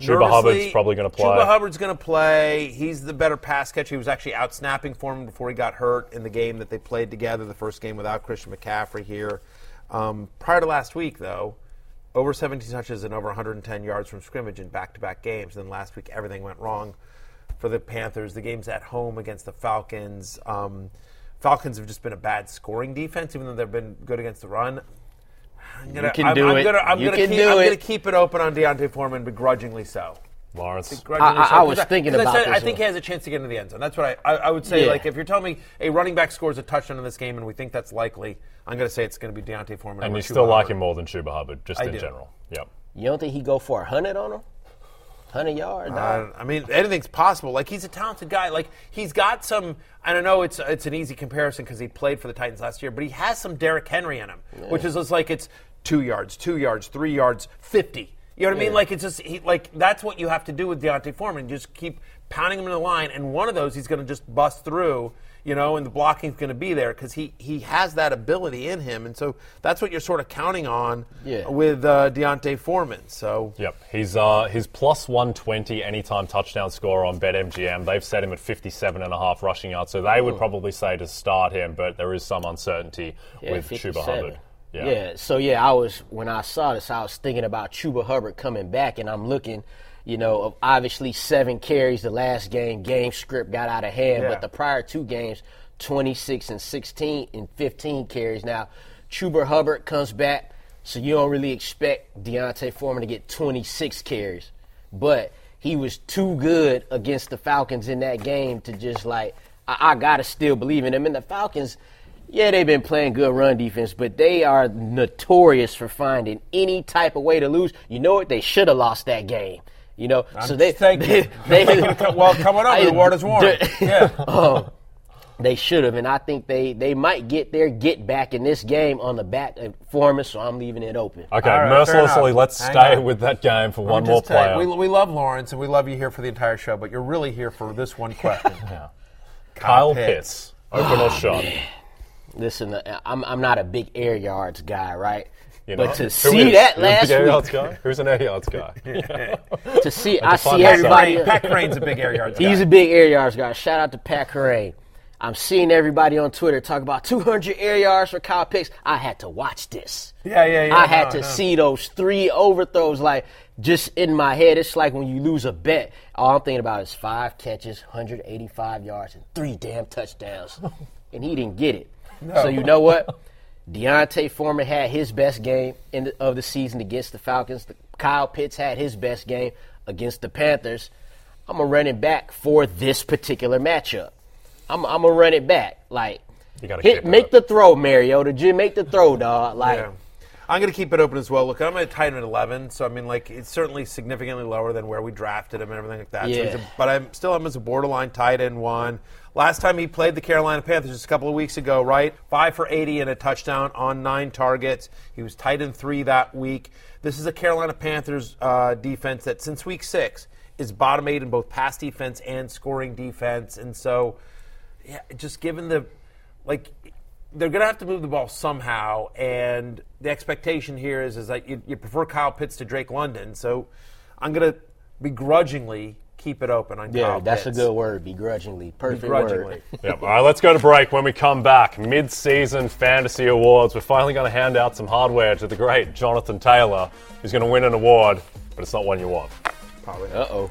Chuba Hubbard's probably going to play. Chuba Hubbard's going to play. He's the better pass catcher. He was actually out snapping for him before he got hurt in the game that they played together, the first game without Christian McCaffrey here. Um, prior to last week, though, over seventeen touches and over one hundred ten yards from scrimmage in back-to-back games. And then last week, everything went wrong for the Panthers. The game's at home against the Falcons. Um, Falcons have just been a bad scoring defense, even though they've been good against the run. I'm gonna, you can I'm, do I'm it. Gonna, I'm you gonna can keep, do I'm it. I'm going to keep it open on D'Onta Foreman, begrudgingly so. Lawrence, begrudgingly I, I, so, I was thinking I, about I said, this. I think he has a chance to get into the end zone. That's what I, I, I would say. Yeah. Like if you're telling me a running back scores a touchdown in this game, and we think that's likely, I'm going to say it's going to be D'Onta Foreman. And you still Chuba like Hubbard. him more than Chuba Hubbard, just I in do. general. Yep. You don't think he go for a hundred on him? Hundred yards. Uh, I mean, anything's possible. Like he's a talented guy. Like he's got some. I don't know. It's it's an easy comparison because he played for the Titans last year, but he has some Derrick Henry in him, yeah. which is just like it's two yards, two yards, three yards, fifty. You know what yeah. I mean? Like it's just he, like that's what you have to do with D'Onta Foreman. You just keep pounding him in the line, and one of those he's going to just bust through. You know, and the blocking's going to be there because he, he has that ability in him. And so that's what you're sort of counting on yeah. with uh, D'Onta Foreman. So Yep. He's uh, his plus one twenty anytime touchdown scorer on BetMGM. They've set him at fifty-seven and a half rushing yards. So they would probably say to start him, but there is some uncertainty yeah, with Chuba Hubbard. Yeah. yeah. So, yeah, I was when I saw this, I was thinking about Chuba Hubbard coming back, and I'm looking – You know, obviously seven carries the last game. Game script got out of hand. Yeah. But the prior two games, twenty-six and sixteen and fifteen carries. Now, Chuba Hubbard comes back, so you don't really expect D'Onta Foreman to get twenty-six carries. But he was too good against the Falcons in that game to just like, I, I got to still believe in him. And the Falcons, yeah, they've been playing good run defense, but they are notorious for finding any type of way to lose. You know what? They should have lost that game. You know, I'm so they they, they, they well coming up. The water's warm. Yeah, um, they should have, and I think they, they might get their get back in this game on the back of Foreman. So I'm leaving it open. Okay, right, mercilessly, let's Hang stay on. with that game for Let one more player. You, we we love Lawrence, and we love you here for the entire show, but you're really here for this one question. yeah. Kyle, Kyle Pitts, Pitts open or shot? Man. Listen, I'm I'm not a big air yards guy, right? You know? But to see that last week. Who's an air yards guy? Who's an air yards guy? You know? To see, I see everybody. Pat Crane's a big air yards guy. He's a big air yards guy. Shout out to Pat Crane. I'm seeing everybody on Twitter talk about two hundred air yards for Kyle Pitts. I had to watch this. Yeah, yeah, yeah. I had no, to no. see those three overthrows, like, just in my head. It's like when you lose a bet. All I'm thinking about is five catches, one hundred eighty-five yards, and three damn touchdowns. And he didn't get it. No. So you know what? D'Onta Foreman had his best game in the, of the season against the Falcons. The, Kyle Pitts had his best game against the Panthers. I'm going to run it back for this particular matchup. I'm, I'm going to run it back. Like, you gotta hit, make up. the throw, Mariota. Just make the throw, dog. Like, yeah. I'm going to keep it open as well. Look, I'm going to tight end at eleven, so, I mean, like, it's certainly significantly lower than where we drafted him and everything like that. Yeah. So a, but I'm still I'm as a borderline tight end one. Last time he played the Carolina Panthers just a couple of weeks ago, right? Five for eighty and a touchdown on nine targets. He was tight end three that week. This is a Carolina Panthers uh, defense that since week six is bottom eight in both pass defense and scoring defense. And so, yeah, just given the, like, they're going to have to move the ball somehow, and the expectation here is is that you, you prefer Kyle Pitts to Drake London, so I'm going to begrudgingly keep it open on yeah, Kyle Pitts. Yeah, that's a good word, begrudgingly. Perfect begrudgingly. word. Yep. All right, let's go to break. When we come back, mid-season fantasy awards. We're finally going to hand out some hardware to the great Jonathan Taylor, who's going to win an award, but it's not one you want. Probably not. Uh-oh.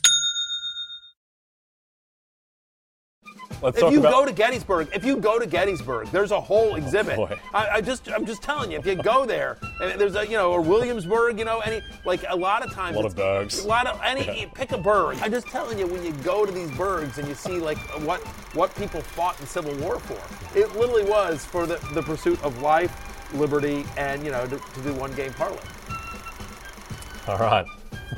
Let's if you about- go to Gettysburg, if you go to Gettysburg, there's a whole exhibit. Oh, I, I just, I'm just telling you, if you go there, and there's a, you know, or Williamsburg, you know, any, like a lot of times, a lot of burgs, a lot of any, yeah. pick a burg. I'm just telling you, when you go to these burgs and you see like what what people fought in Civil War for, it literally was for the, the pursuit of life, liberty, and you know, to, to do one game parlay. All right.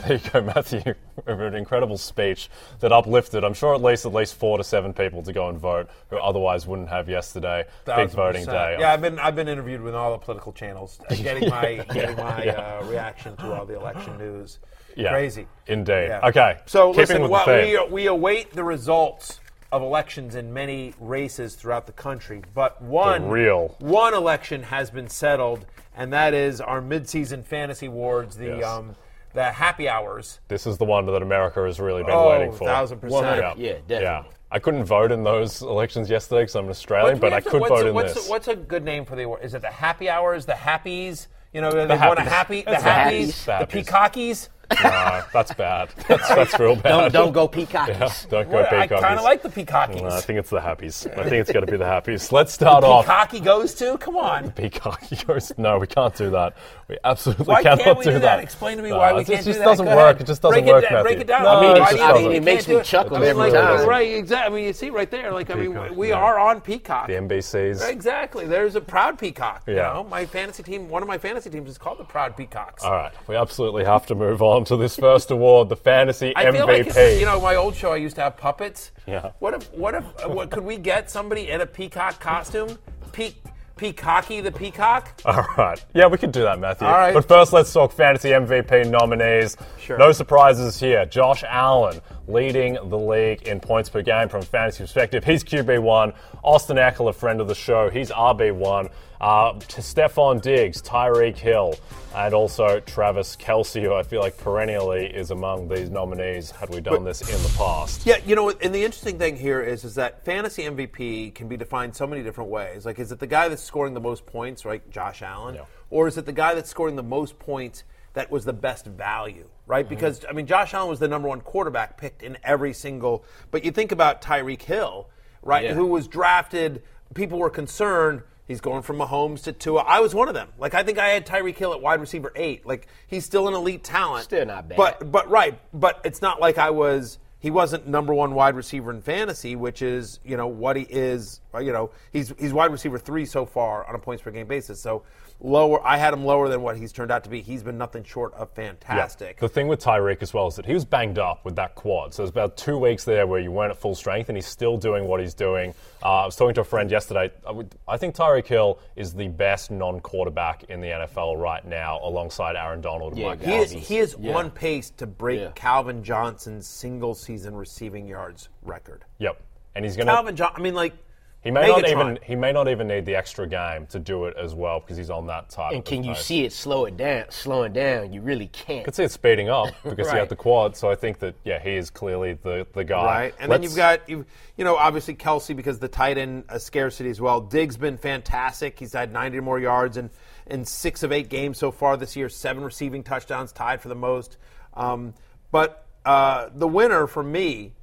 There you go, Matthew. An incredible speech that uplifted, I'm sure, at least at least four to seven people to go and vote who otherwise wouldn't have yesterday. Big voting day. Yeah, I've been I've been interviewed with all the political channels, uh, getting my yeah, getting my yeah. uh, reaction to all the election news. Yeah, crazy. Indeed. Yeah. Okay. So Keeping listen, with well, the we we await the results of elections in many races throughout the country, but one real. one election has been settled, and that is our midseason fantasy awards. The yes. um. The happy hours. This is the one that America has really been oh, waiting for. Oh, thousand percent. Yeah, yeah definitely. Yeah. I couldn't vote in those elections yesterday because I'm an Australian, but I could what's vote a, in what's this. A, what's a good name for the award? Is it the happy hours, the happies? You know, the, the happies. A happy, the, happies, the happies, the peacockies? No, that's bad. That's, that's real bad. Don't, don't go peacockies. Yeah, don't go well, peacockies. I kind of like the peacockies. No, I think it's the happies. I think it's got to be the happies. Let's start the off. Peacocky goes to? Come on. Peacocky goes No, we can't do that. We absolutely why cannot can't we do that. that. Explain to me no, why we can't do that. It just doesn't go work. Ahead. It just doesn't break work, down, Break it down. No, I mean, it, I mean, it makes me chuckle every time. Right, exactly. I mean, you see right there. Like, I mean, we are on Peacock. The N B Cs. Exactly. There's a proud peacock. Yeah. My fantasy team, one of my fantasy teams is called the Proud Peacocks. All right. We absolutely have to move on to this first award, the fantasy I M V P. I feel like it's, you know, my old show I used to have puppets. Yeah. What if what if what could we get somebody in a peacock costume? Pe- Peacocky the peacock? All right. Yeah, we could do that, Matthew. All right. But first, let's talk fantasy M V P nominees. Sure. No surprises here. Josh Allen leading the league in points per game from a fantasy perspective. He's Q B one. Austin Eckler, a friend of the show, he's R B one. Uh, Stephon Diggs, Tyreek Hill, and also Travis Kelce, who I feel like perennially is among these nominees had we done but, this in the past. Yeah, you know, and the interesting thing here is, is that fantasy M V P can be defined so many different ways. Like, is it the guy that's scoring the most points, right, Josh Allen? Yeah. Or is it the guy that's scoring the most points that was the best value, right? Mm-hmm. Because, I mean, Josh Allen was the number one quarterback picked in every single – but you think about Tyreek Hill, right, yeah. who was drafted, people were concerned – he's going from Mahomes to Tua. I was one of them. Like, I think I had Tyreek Hill at wide receiver eight. Like, he's still an elite talent. Still not bad. But, but right. But it's not like I was – he wasn't number one wide receiver in fantasy, which is, you know, what he is. You know, he's he's wide receiver three so far on a points per game basis. So lower, I had him lower than what he's turned out to be. He's been nothing short of fantastic. Yeah. The thing with Tyreek as well is that he was banged up with that quad. So there's about two weeks there where you weren't at full strength, and he's still doing what he's doing. Uh, I was talking to a friend yesterday. I, would, I think Tyreek Hill is the best non-quarterback in the N F L right now, alongside Aaron Donald. Yeah, and Mike he, is, he is yeah. on pace to break yeah. Calvin Johnson's single-season receiving yards record. Yep, and he's going to Calvin Johnson. I mean, like. He may Megatron. not even he may not even need the extra game to do it as well, because he's on that type. And can of you pace. see it slow it down? Slowing down, you really can't. You could see it speeding up because right. he had the quad. So I think that yeah, he is clearly the, the guy. Right, and Let's, then you've got you you know obviously Kelsey, because the tight end uh, scarcity as well. Diggs been fantastic. He's had ninety more yards in in six of eight games so far this year. Seven receiving touchdowns, tied for the most. Um, but uh, the winner for me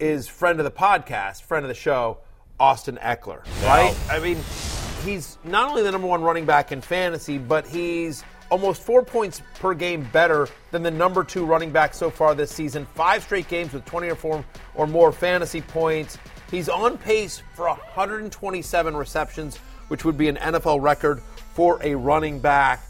is friend of the podcast, friend of the show, Austin Eckler, right? Wow. I mean, he's not only the number one running back in fantasy, but he's almost four points per game better than the number two running back so far this season. Five straight games with twenty or four or more fantasy points. He's on pace for one hundred twenty-seven receptions, which would be an N F L record for a running back.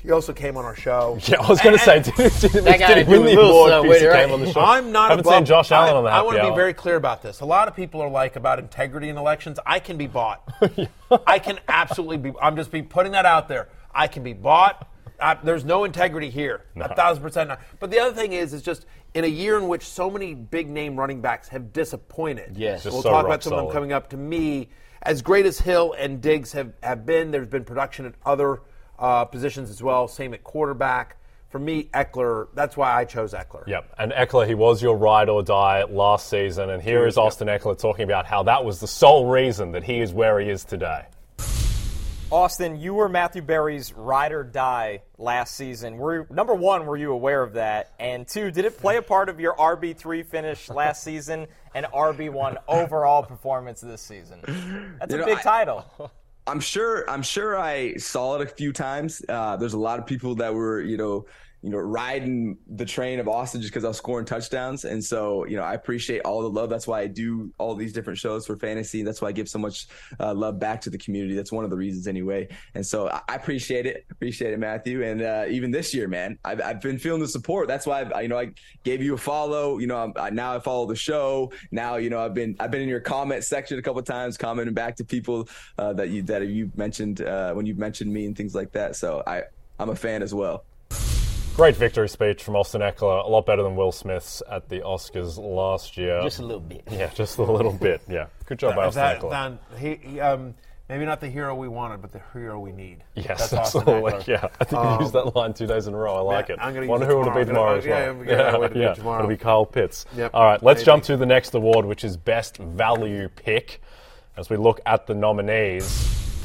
He also came on our show. Yeah, I was going to say, did, did, that guy did he win the award so because he right? came on the show? I'm not I haven't above, seen Josh Allen I, on the happy I want to be hour. very clear about this. A lot of people are like about integrity in elections. I can be bought. yeah. I can absolutely be. I'm just be putting that out there. I can be bought. I, there's no integrity here. No. A thousand percent not. But the other thing is, is just in a year in which so many big-name running backs have disappointed. Yes. We'll so talk about some solid. of them coming up. To me, as great as Hill and Diggs have, have been, there's been production at other Uh, positions as well, same at quarterback. For me, Eckler, that's why I chose Eckler. Yep, and Eckler, he was your ride or die last season, and here is Austin yep. Eckler talking about how that was the sole reason that he is where he is today. Austin, you were Matthew Berry's ride or die last season. Were, number one, were you aware of that? And two, did it play a part of your R B three finish last season and R B one overall performance this season? That's you a know, big I, title. I'm sure. I'm sure I saw it a few times. Uh, there's a lot of people that were, you know, you know, riding the train of Austin just because I was scoring touchdowns. And so, you know, I appreciate all the love. That's why I do all these different shows for fantasy. That's why I give so much uh, love back to the community. That's one of the reasons, anyway. And so I appreciate it. Appreciate it, Matthew. And uh, even this year, man, I've, I've been feeling the support. That's why I've, I, you know, I gave you a follow. You know, I'm, I, now I follow the show. Now, you know, I've been I've been in your comment section a couple of times, commenting back to people uh, that you that you mentioned uh, when you mentioned me and things like that. So I I'm a fan as well. Great victory speech from Austin Eckler, a lot better than Will Smith's at the Oscars last year. Just a little bit. Yeah, just a little bit, yeah. Good job that, by Austin that, Eckler. That, he, he, um, maybe not the hero we wanted, but the hero we need. Yes, That's absolutely. Yeah, I think um, you used that line two days in a row. I like man, it. I'm going to Wonder who it will be tomorrow as well. Yeah, yeah, yeah, yeah. Be tomorrow. It'll be Kyle Pitts. Yep, All right, let's maybe. jump to the next award, which is Best Value Pick. As we look at the nominees,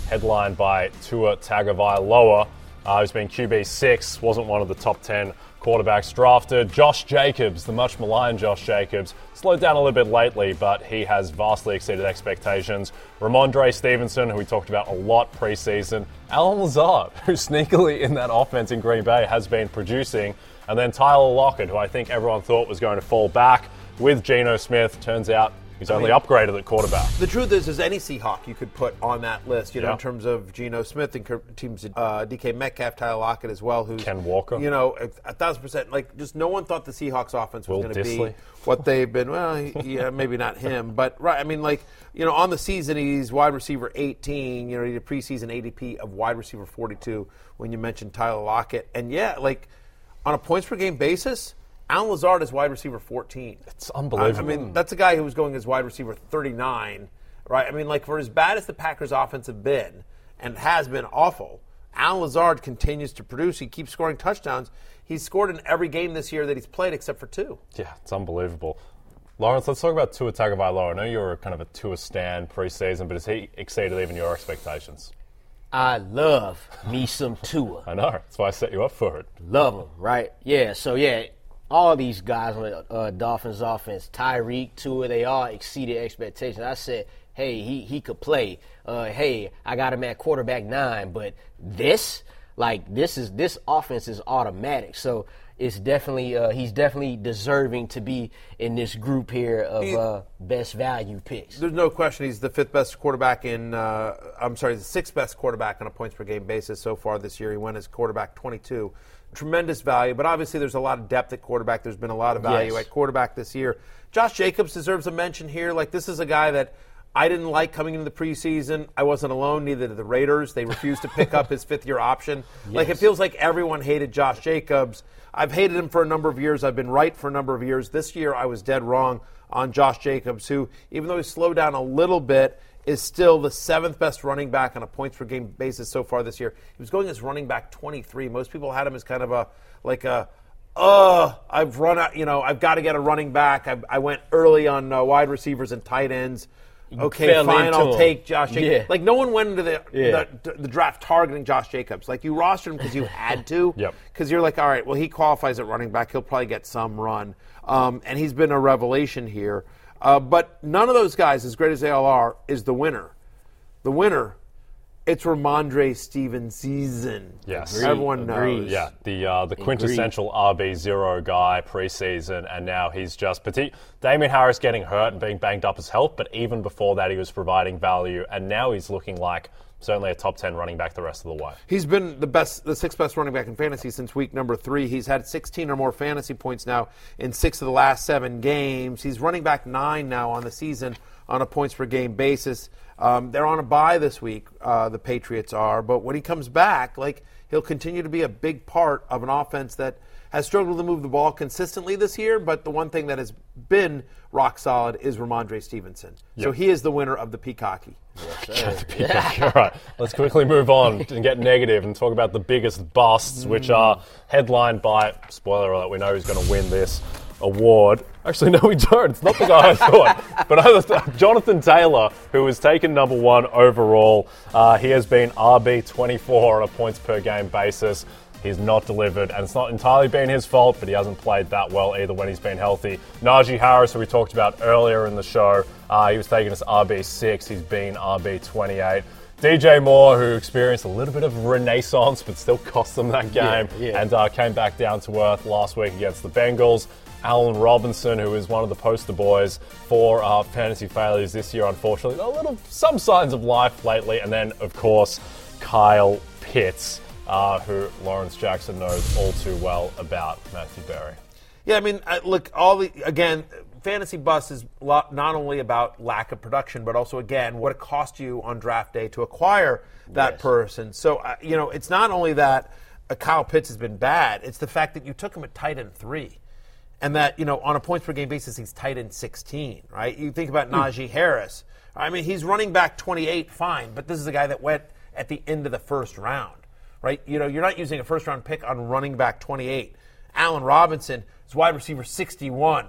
headlined by Tua Tagovailoa. Uh, who's been Q B six, wasn't one of the top ten quarterbacks drafted. Josh Jacobs, the much maligned Josh Jacobs, slowed down a little bit lately, but he has vastly exceeded expectations. Ramondre Stevenson, who we talked about a lot preseason. Allen Lazard, who sneakily in that offense in Green Bay has been producing. And then Tyler Lockett, who I think everyone thought was going to fall back with Geno Smith. Turns out he's only I mean, upgraded at quarterback. The truth is, is any Seahawk you could put on that list, you yeah. know, in terms of Geno Smith and teams, uh, D K Metcalf, Tyler Lockett as well. Who's, Ken Walker. You know, a, a thousand percent. Like, just no one thought the Seahawks offense was going to be what they've been. Well, yeah, maybe not him. But, right, I mean, like, you know, on the season, he's wide receiver eighteen. You know, he had a preseason A D P of wide receiver forty-two when you mentioned Tyler Lockett. And, yeah, like, on a points-per-game basis, Allen Lazard is wide receiver fourteen. It's unbelievable. I mean, that's a guy who was going as wide receiver thirty-nine, right? I mean, like, for as bad as the Packers' offense have been, and has been awful, Allen Lazard continues to produce. He keeps scoring touchdowns. He's scored in every game this year that he's played except for two. Yeah, it's unbelievable. Lawrence, let's talk about Tua Tagovailoa. I know you were kind of a Tua stan preseason, but has he exceeded even your expectations? I love me some Tua. I know. That's why I set you up for it. Love him, right? Yeah, so, yeah. All these guys on the uh, Dolphins offense, Tyreek, Tua, they all exceeded expectations. I said, hey, he, he could play. Uh, hey, I got him at quarterback nine. But this, like, this is this offense is automatic. So, it's definitely uh, he's definitely deserving to be in this group here of he, uh, best value picks. There's no question he's the fifth best quarterback in uh, I'm sorry, the sixth best quarterback on a points per game basis so far this year. He went as quarterback twenty-two. Tremendous value, but obviously there's a lot of depth at quarterback. There's been a lot of value yes. at quarterback this year. Josh Jacobs deserves a mention here. Like, this is a guy that I didn't like coming into the preseason. I wasn't alone, neither did the Raiders. They refused to pick up his fifth-year option. Yes. Like, it feels like everyone hated Josh Jacobs. I've hated him for a number of years. I've been right for a number of years. This year I was dead wrong on Josh Jacobs, who, even though he slowed down a little bit, is still the seventh best running back on a points per game basis so far this year. He was going as running back twenty-three. Most people had him as kind of a, like a, uh, I've run out, you know, I've got to get a running back. I, I went early on uh, wide receivers and tight ends. Okay, fine, I'll him. take Josh Jacobs. Yeah. Like, no one went into the, yeah. the the draft targeting Josh Jacobs. Like, you rostered him because you had to. Because yep. you're like, all right, well, he qualifies at running back. He'll probably get some run. Um, and he's been a revelation here. Uh, but none of those guys, as great as they all are, is the winner. The winner, it's Ramondre Stevenson. Yes. Agreed. Everyone Agreed. knows. Yeah, the uh, the quintessential R B zero guy preseason, and now he's just particular. Damien Harris getting hurt and being banged up as health, but even before that he was providing value, and now he's looking like certainly a top ten running back the rest of the way. He's been the best, the sixth best running back in fantasy since week number three. He's had sixteen or more fantasy points now in six of the last seven games. He's running back nine now on the season on a points per game basis. Um, they're on a bye this week, uh, the Patriots are. But when he comes back, like, he'll continue to be a big part of an offense that has struggled to move the ball consistently this year. But the one thing that has been rock solid is Ramondre Stevenson. Yep. So he is the winner of the Peacocky. Yes, yeah. All right, let's quickly move on and get negative and talk about the biggest busts, mm. which are headlined by, spoiler alert, we know who's going to win this award. Actually, no, we don't. It's not the guy I thought. But I was, uh, Jonathan Taylor, who was taken number one overall, uh, he has been R B twenty-four on a points per game basis. He's not delivered, and it's not entirely been his fault, but he hasn't played that well either when he's been healthy. Najee Harris, who we talked about earlier in the show, uh, he was taken as R B six. He's been R B twenty-eight. D J Moore, who experienced a little bit of renaissance, but still cost them that game, yeah, yeah. and uh, came back down to earth last week against the Bengals. Allen Robinson, who is one of the poster boys for uh, fantasy failures this year, unfortunately. A little, some signs of life lately. And then, of course, Kyle Pitts, uh, who Lawrence Jackson knows all too well about. Matthew Berry. Yeah, I mean, I, look, all the again, fantasy bust is not only about lack of production, but also, again, what it cost you on draft day to acquire that yes. person. So, uh, you know, it's not only that uh, Kyle Pitts has been bad. It's the fact that you took him at tight end three. And that, you know, on a points per game basis, he's tight end sixteen, right? You think about Najee Harris. I mean, he's running back twenty-eight, fine, but this is a guy that went at the end of the first round, right? You know, you're not using a first round pick on running back twenty-eight. Allen Robinson is wide receiver sixty-one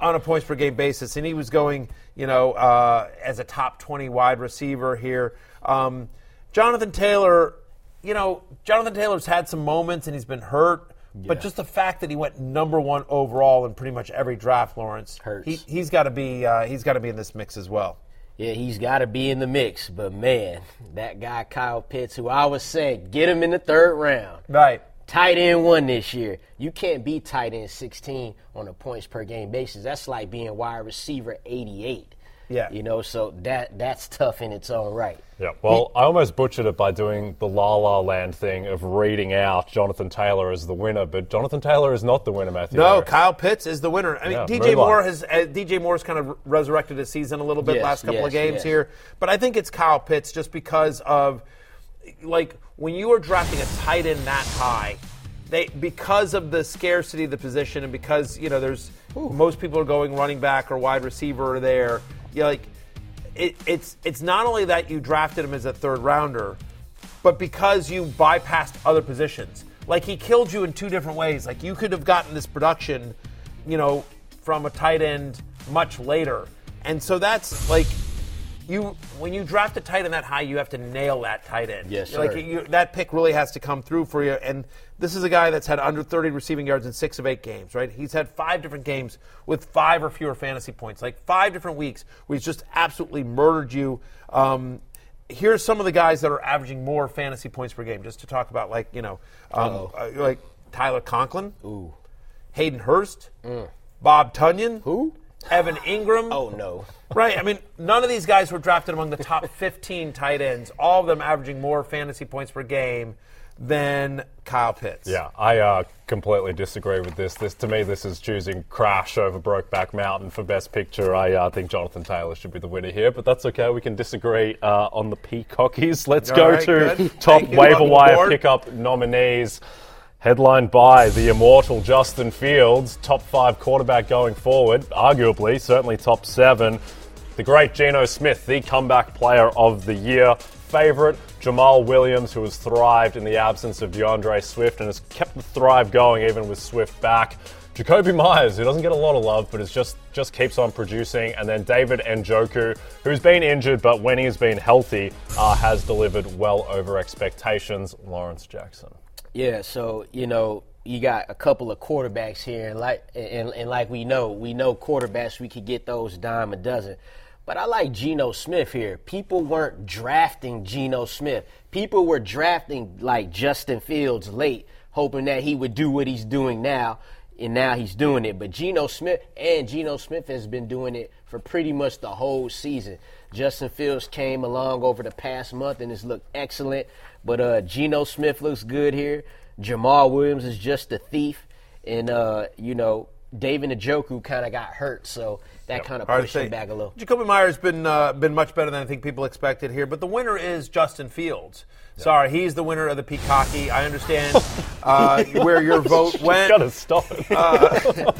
on a points per game basis, and he was going, you know, uh, as a top twenty wide receiver here. Um, Jonathan Taylor, you know, Jonathan Taylor's had some moments and he's been hurt. Yeah. But just the fact that he went number one overall in pretty much every draft, Lawrence, Hurts. He, he's got to be uh, he's got to be in this mix as well. Yeah, he's got to be in the mix. But, man, that guy Kyle Pitts, who I was saying, get him in the third round. Right. Tight end one this year. You can't be tight end sixteen on a points per game basis. That's like being wide receiver eighty-eight. Yeah. You know, so that that's tough in its own right. Yeah. Well, I almost butchered it by doing the La La Land thing of reading out Jonathan Taylor as the winner, but Jonathan Taylor is not the winner, Matthew. No, Harris. Kyle Pitts is the winner. I mean, yeah, D J Moore on. has uh, D J Moore's kind of resurrected his season a little bit yes, last couple yes, of games yes. here, but I think it's Kyle Pitts just because of, like, when you are drafting a tight end that high, they because of the scarcity of the position and because, you know, there's Ooh. most people are going running back or wide receiver there. Yeah, like it, it's it's not only that you drafted him as a third rounder, but because you bypassed other positions. Like, he killed you in two different ways. Like, you could have gotten this production, you know, from a tight end much later. And so that's like you when you draft a tight end that high, you have to nail that tight end. Yes, sir. Like you, that pick really has to come through for you. And this is a guy that's had under thirty receiving yards in six of eight games, right? He's had five different games with five or fewer fantasy points, like five different weeks where he's just absolutely murdered you. Um, here's some of the guys that are averaging more fantasy points per game, just to talk about, like, you know, um, uh, like Tyler Conklin. Ooh. Hayden Hurst, mm. Bob Tunyon. Who? Evan Ingram. Oh, no. Right. I mean, none of these guys were drafted among the top fifteen tight ends, all of them averaging more fantasy points per game than Kyle Pitts. Yeah, I uh, completely disagree with this. This, to me, this is choosing Crash over Brokeback Mountain for Best Picture. I uh, think Jonathan Taylor should be the winner here, but that's okay. We can disagree uh, on the Peacockies. Let's All go right, to good. top Thank waiver wire pickup nominees. Headlined by the immortal Justin Fields, top five quarterback going forward, arguably, certainly top seven. The great Geno Smith, the comeback player of the year. Favorite, Jamaal Williams, who has thrived in the absence of DeAndre Swift and has kept the thrive going even with Swift back. Jacoby Myers, who doesn't get a lot of love, but is just, just keeps on producing. And then David Njoku, who's been injured, but when he's been healthy, uh, has delivered well over expectations. Lawrence Jackson. Yeah, so, you know, you got a couple of quarterbacks here. And like, and, and like we know, we know quarterbacks, we could get those dime a dozen. But I like Geno Smith here. People weren't drafting Geno Smith. People were drafting, like, Justin Fields late, hoping that he would do what he's doing now, and now he's doing it. But Geno Smith, and Geno Smith has been doing it for pretty much the whole season. Justin Fields came along over the past month and has looked excellent. But uh, Geno Smith looks good here. Jamaal Williams is just a thief. And, uh, you know, David Njoku kind of got hurt, so that yep. kind of pushed him back a little. Jacoby Myers has been, uh, been much better than I think people expected here, but the winner is Justin Fields. Yep. Sorry, he's the winner of the Peacocky. I understand uh, where your vote went. Gotta stop it. uh,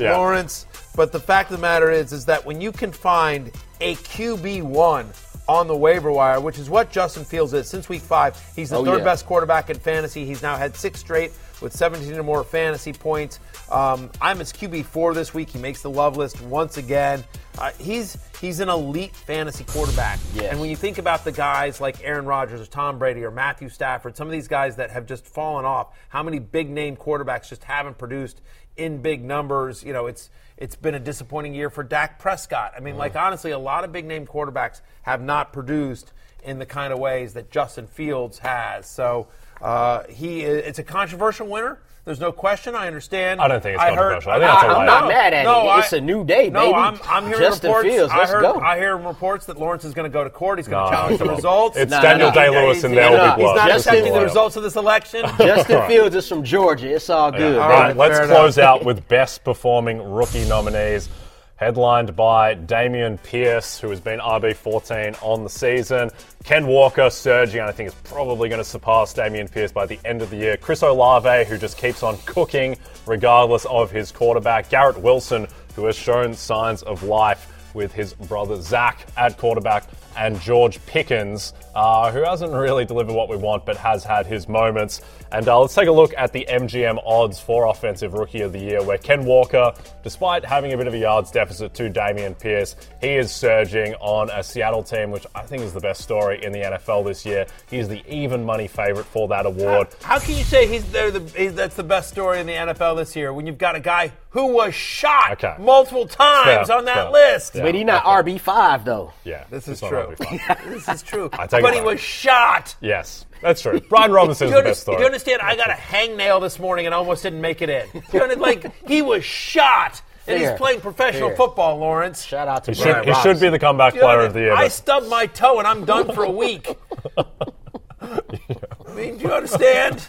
yeah. Lawrence, but the fact of the matter is, is that when you can find a Q B one on the waiver wire, which is what Justin Fields is since week five, he's the oh, third yeah. best quarterback in fantasy. He's now had six straight with seventeen or more fantasy points. Um, I'm his Q B four this week. He makes the love list once again. Uh, he's he's an elite fantasy quarterback. Yes. And when you think about the guys like Aaron Rodgers or Tom Brady or Matthew Stafford, some of these guys that have just fallen off, how many big-name quarterbacks just haven't produced in big numbers? You know, it's it's been a disappointing year for Dak Prescott. I mean, mm. like, honestly, a lot of big-name quarterbacks have not produced in the kind of ways that Justin Fields has. So uh, he it's a controversial winner. There's no question. I understand. I don't think it's I controversial. Heard, I think that's I, I'm not mad at no, it. I, it's a new day, no, baby. No, I'm, I'm hearing Justin reports. Fields, let's I heard, go. I hear reports that Lawrence is going to go to court. He's going to no. challenge the results. It's no, Daniel no, Day-Lewis no, and there no, will be blood. He's not Justin, accepting the results of this election. Justin right. Fields is from Georgia. It's all good. Yeah. All right, let's Fair close enough. out with best performing rookie nominees, headlined by Dameon Pierce, who has been R B fourteen on the season. Ken Walker surging, and I think is probably going to surpass Dameon Pierce by the end of the year. Chris Olave, who just keeps on cooking regardless of his quarterback. Garrett Wilson, who has shown signs of life with his brother Zach at quarterback. And George Pickens, uh, who hasn't really delivered what we want, but has had his moments. And uh, let's take a look at the M G M odds for Offensive Rookie of the Year, where Ken Walker, despite having a bit of a yards deficit to Dameon Pierce, he is surging on a Seattle team, which I think is the best story in the N F L this year. He's the even money favorite for that award. How, how can you say he's there? The, he's, that's the best story in the N F L this year when you've got a guy who was shot okay. multiple times fair, on that fair. list. Yeah, but he's not okay. R B five, though. Yeah, this is true. This is true. I take but he was shot. Yes, that's true. Brian Robinson's the best story. Do you understand? That's I got true. a hangnail this morning and almost didn't make it in. You know, like, he was shot. And Fair. he's playing professional Fair. football, Lawrence. Shout out to he Brian should, Robinson. He should be the comeback you know, player of the year. I stubbed my toe and I'm done for a week. I mean, do you understand?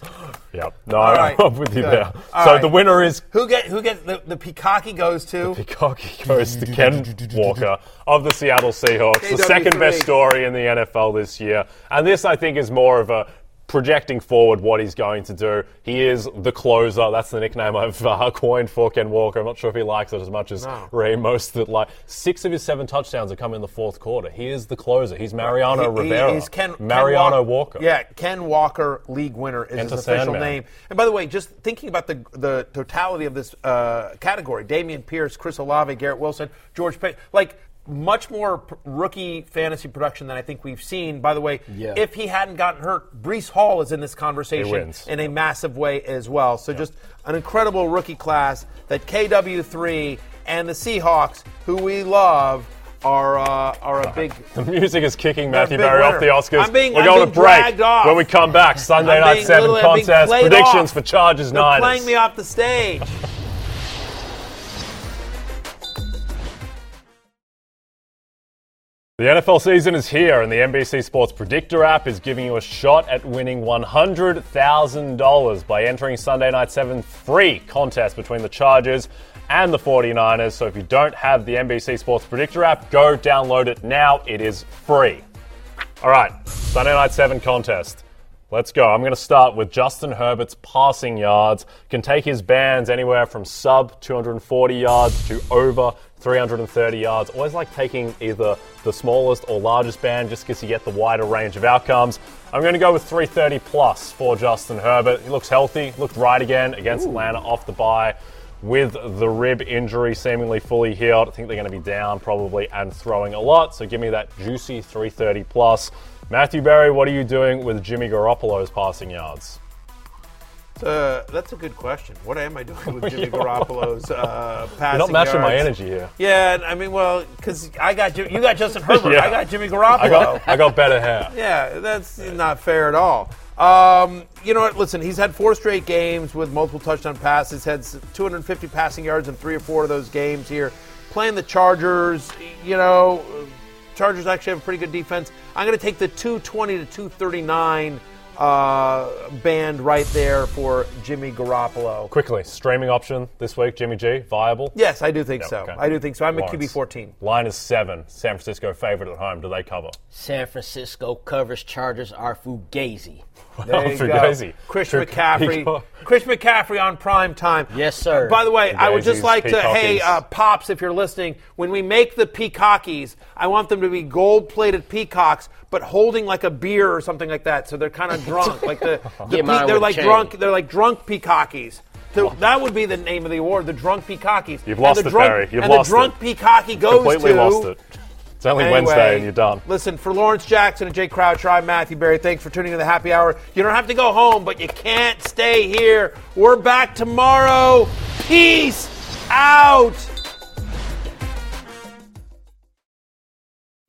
Yep. No, I'm right. up with you Good. there. All so right. the winner is... Who get? Who get the, the Peacocky goes to? The Peacocky goes to Ken Walker of the Seattle Seahawks, K W the second best story in the N F L this year. And this, I think, is more of a projecting forward what he's going to do. He is the closer. That's the nickname I've uh, coined for Ken Walker. I'm not sure if he likes it as much as no. Raheem Mostert. Like, six of his seven touchdowns have come in the fourth quarter. He is the closer. He's Mariano he, Rivera. He, he's Ken, Mariano Ken Walker. Walker. Yeah, Ken Walker, league winner, is Enter his official Sandman. name. And by the way, just thinking about the the totality of this uh, category, Dameon Pierce, Chris Olave, Garrett Wilson, George Pitt, like, much more p- rookie fantasy production than I think we've seen. By the way, yeah. if he hadn't gotten hurt, Breece Hall is in this conversation in a massive way as well. So yeah. just an incredible rookie class that K W three and the Seahawks, who we love, are uh, are a big... The music is kicking Matthew Berry off the Oscars. Being, We're I'm going to break. Off. When we come back, Sunday I'm Night seven contest, predictions off. for Chargers Niners. They're playing me off the stage. The N F L season is here, and the N B C Sports Predictor app is giving you a shot at winning one hundred thousand dollars by entering Sunday Night seven free contest between the Chargers and the forty-niners. So if you don't have the N B C Sports Predictor app, go download it now. It is free. All right, Sunday Night seven contest. Let's go. I'm going to start with Justin Herbert's passing yards. Can take his bands anywhere from sub two hundred forty yards to over three hundred thirty yards. Always like taking either the smallest or largest band just because you get the wider range of outcomes. I'm going to go with three thirty plus for Justin Herbert. He looks healthy, looked right again against Ooh. Atlanta off the bye with the rib injury seemingly fully healed. I think they're going to be down probably and throwing a lot. So give me that juicy three thirty plus. Matthew Berry, what are you doing with Jimmy Garoppolo's passing yards? Uh, that's a good question. What am I doing with Jimmy Garoppolo's uh, passing yards? You're not matching yards? My energy here. Yeah, I mean, well, because I got you got Justin Herbert, yeah. I got Jimmy Garoppolo. I got, I got better hair. Yeah, that's yeah. not fair at all. Um, you know what? Listen, he's had four straight games with multiple touchdown passes. Had two hundred fifty passing yards in three or four of those games here. Playing the Chargers, you know. Chargers actually have a pretty good defense. I'm going to take the two twenty to two thirty-nine uh, band right there for Jimmy Garoppolo. Quickly, streaming option this week, Jimmy G, viable? Yes, I do think yeah, so. Okay. I do think so. I'm Lawrence. At Q B fourteen. Line is seven. San Francisco favorite at home. Do they cover? San Francisco covers. Chargers are fugazi. There well, you fugazi. Go. Chris True McCaffrey. Peacock. Chris McCaffrey on prime time. Yes, sir. Uh, by the way, Fugazi's, I would just like peacockies. To, hey, uh, Pops, if you're listening, when we make the peacockies, I want them to be gold-plated peacocks, but holding like a beer or something like that, so they're kind of drunk. Like the, the pe- they're like change. drunk. They're like drunk peacockies. So that would be the name of the award: the drunk peacockies. You've lost it, drunk, Barry. You've and lost it. And the drunk it. Peacocky goes completely to. Completely lost it. It's only anyway, Wednesday and you're done. Listen, for Lawrence Jackson and Jay Croucher, I'm Matthew Berry. Thanks for tuning in to the Happy Hour. You don't have to go home, but you can't stay here. We're back tomorrow. Peace out.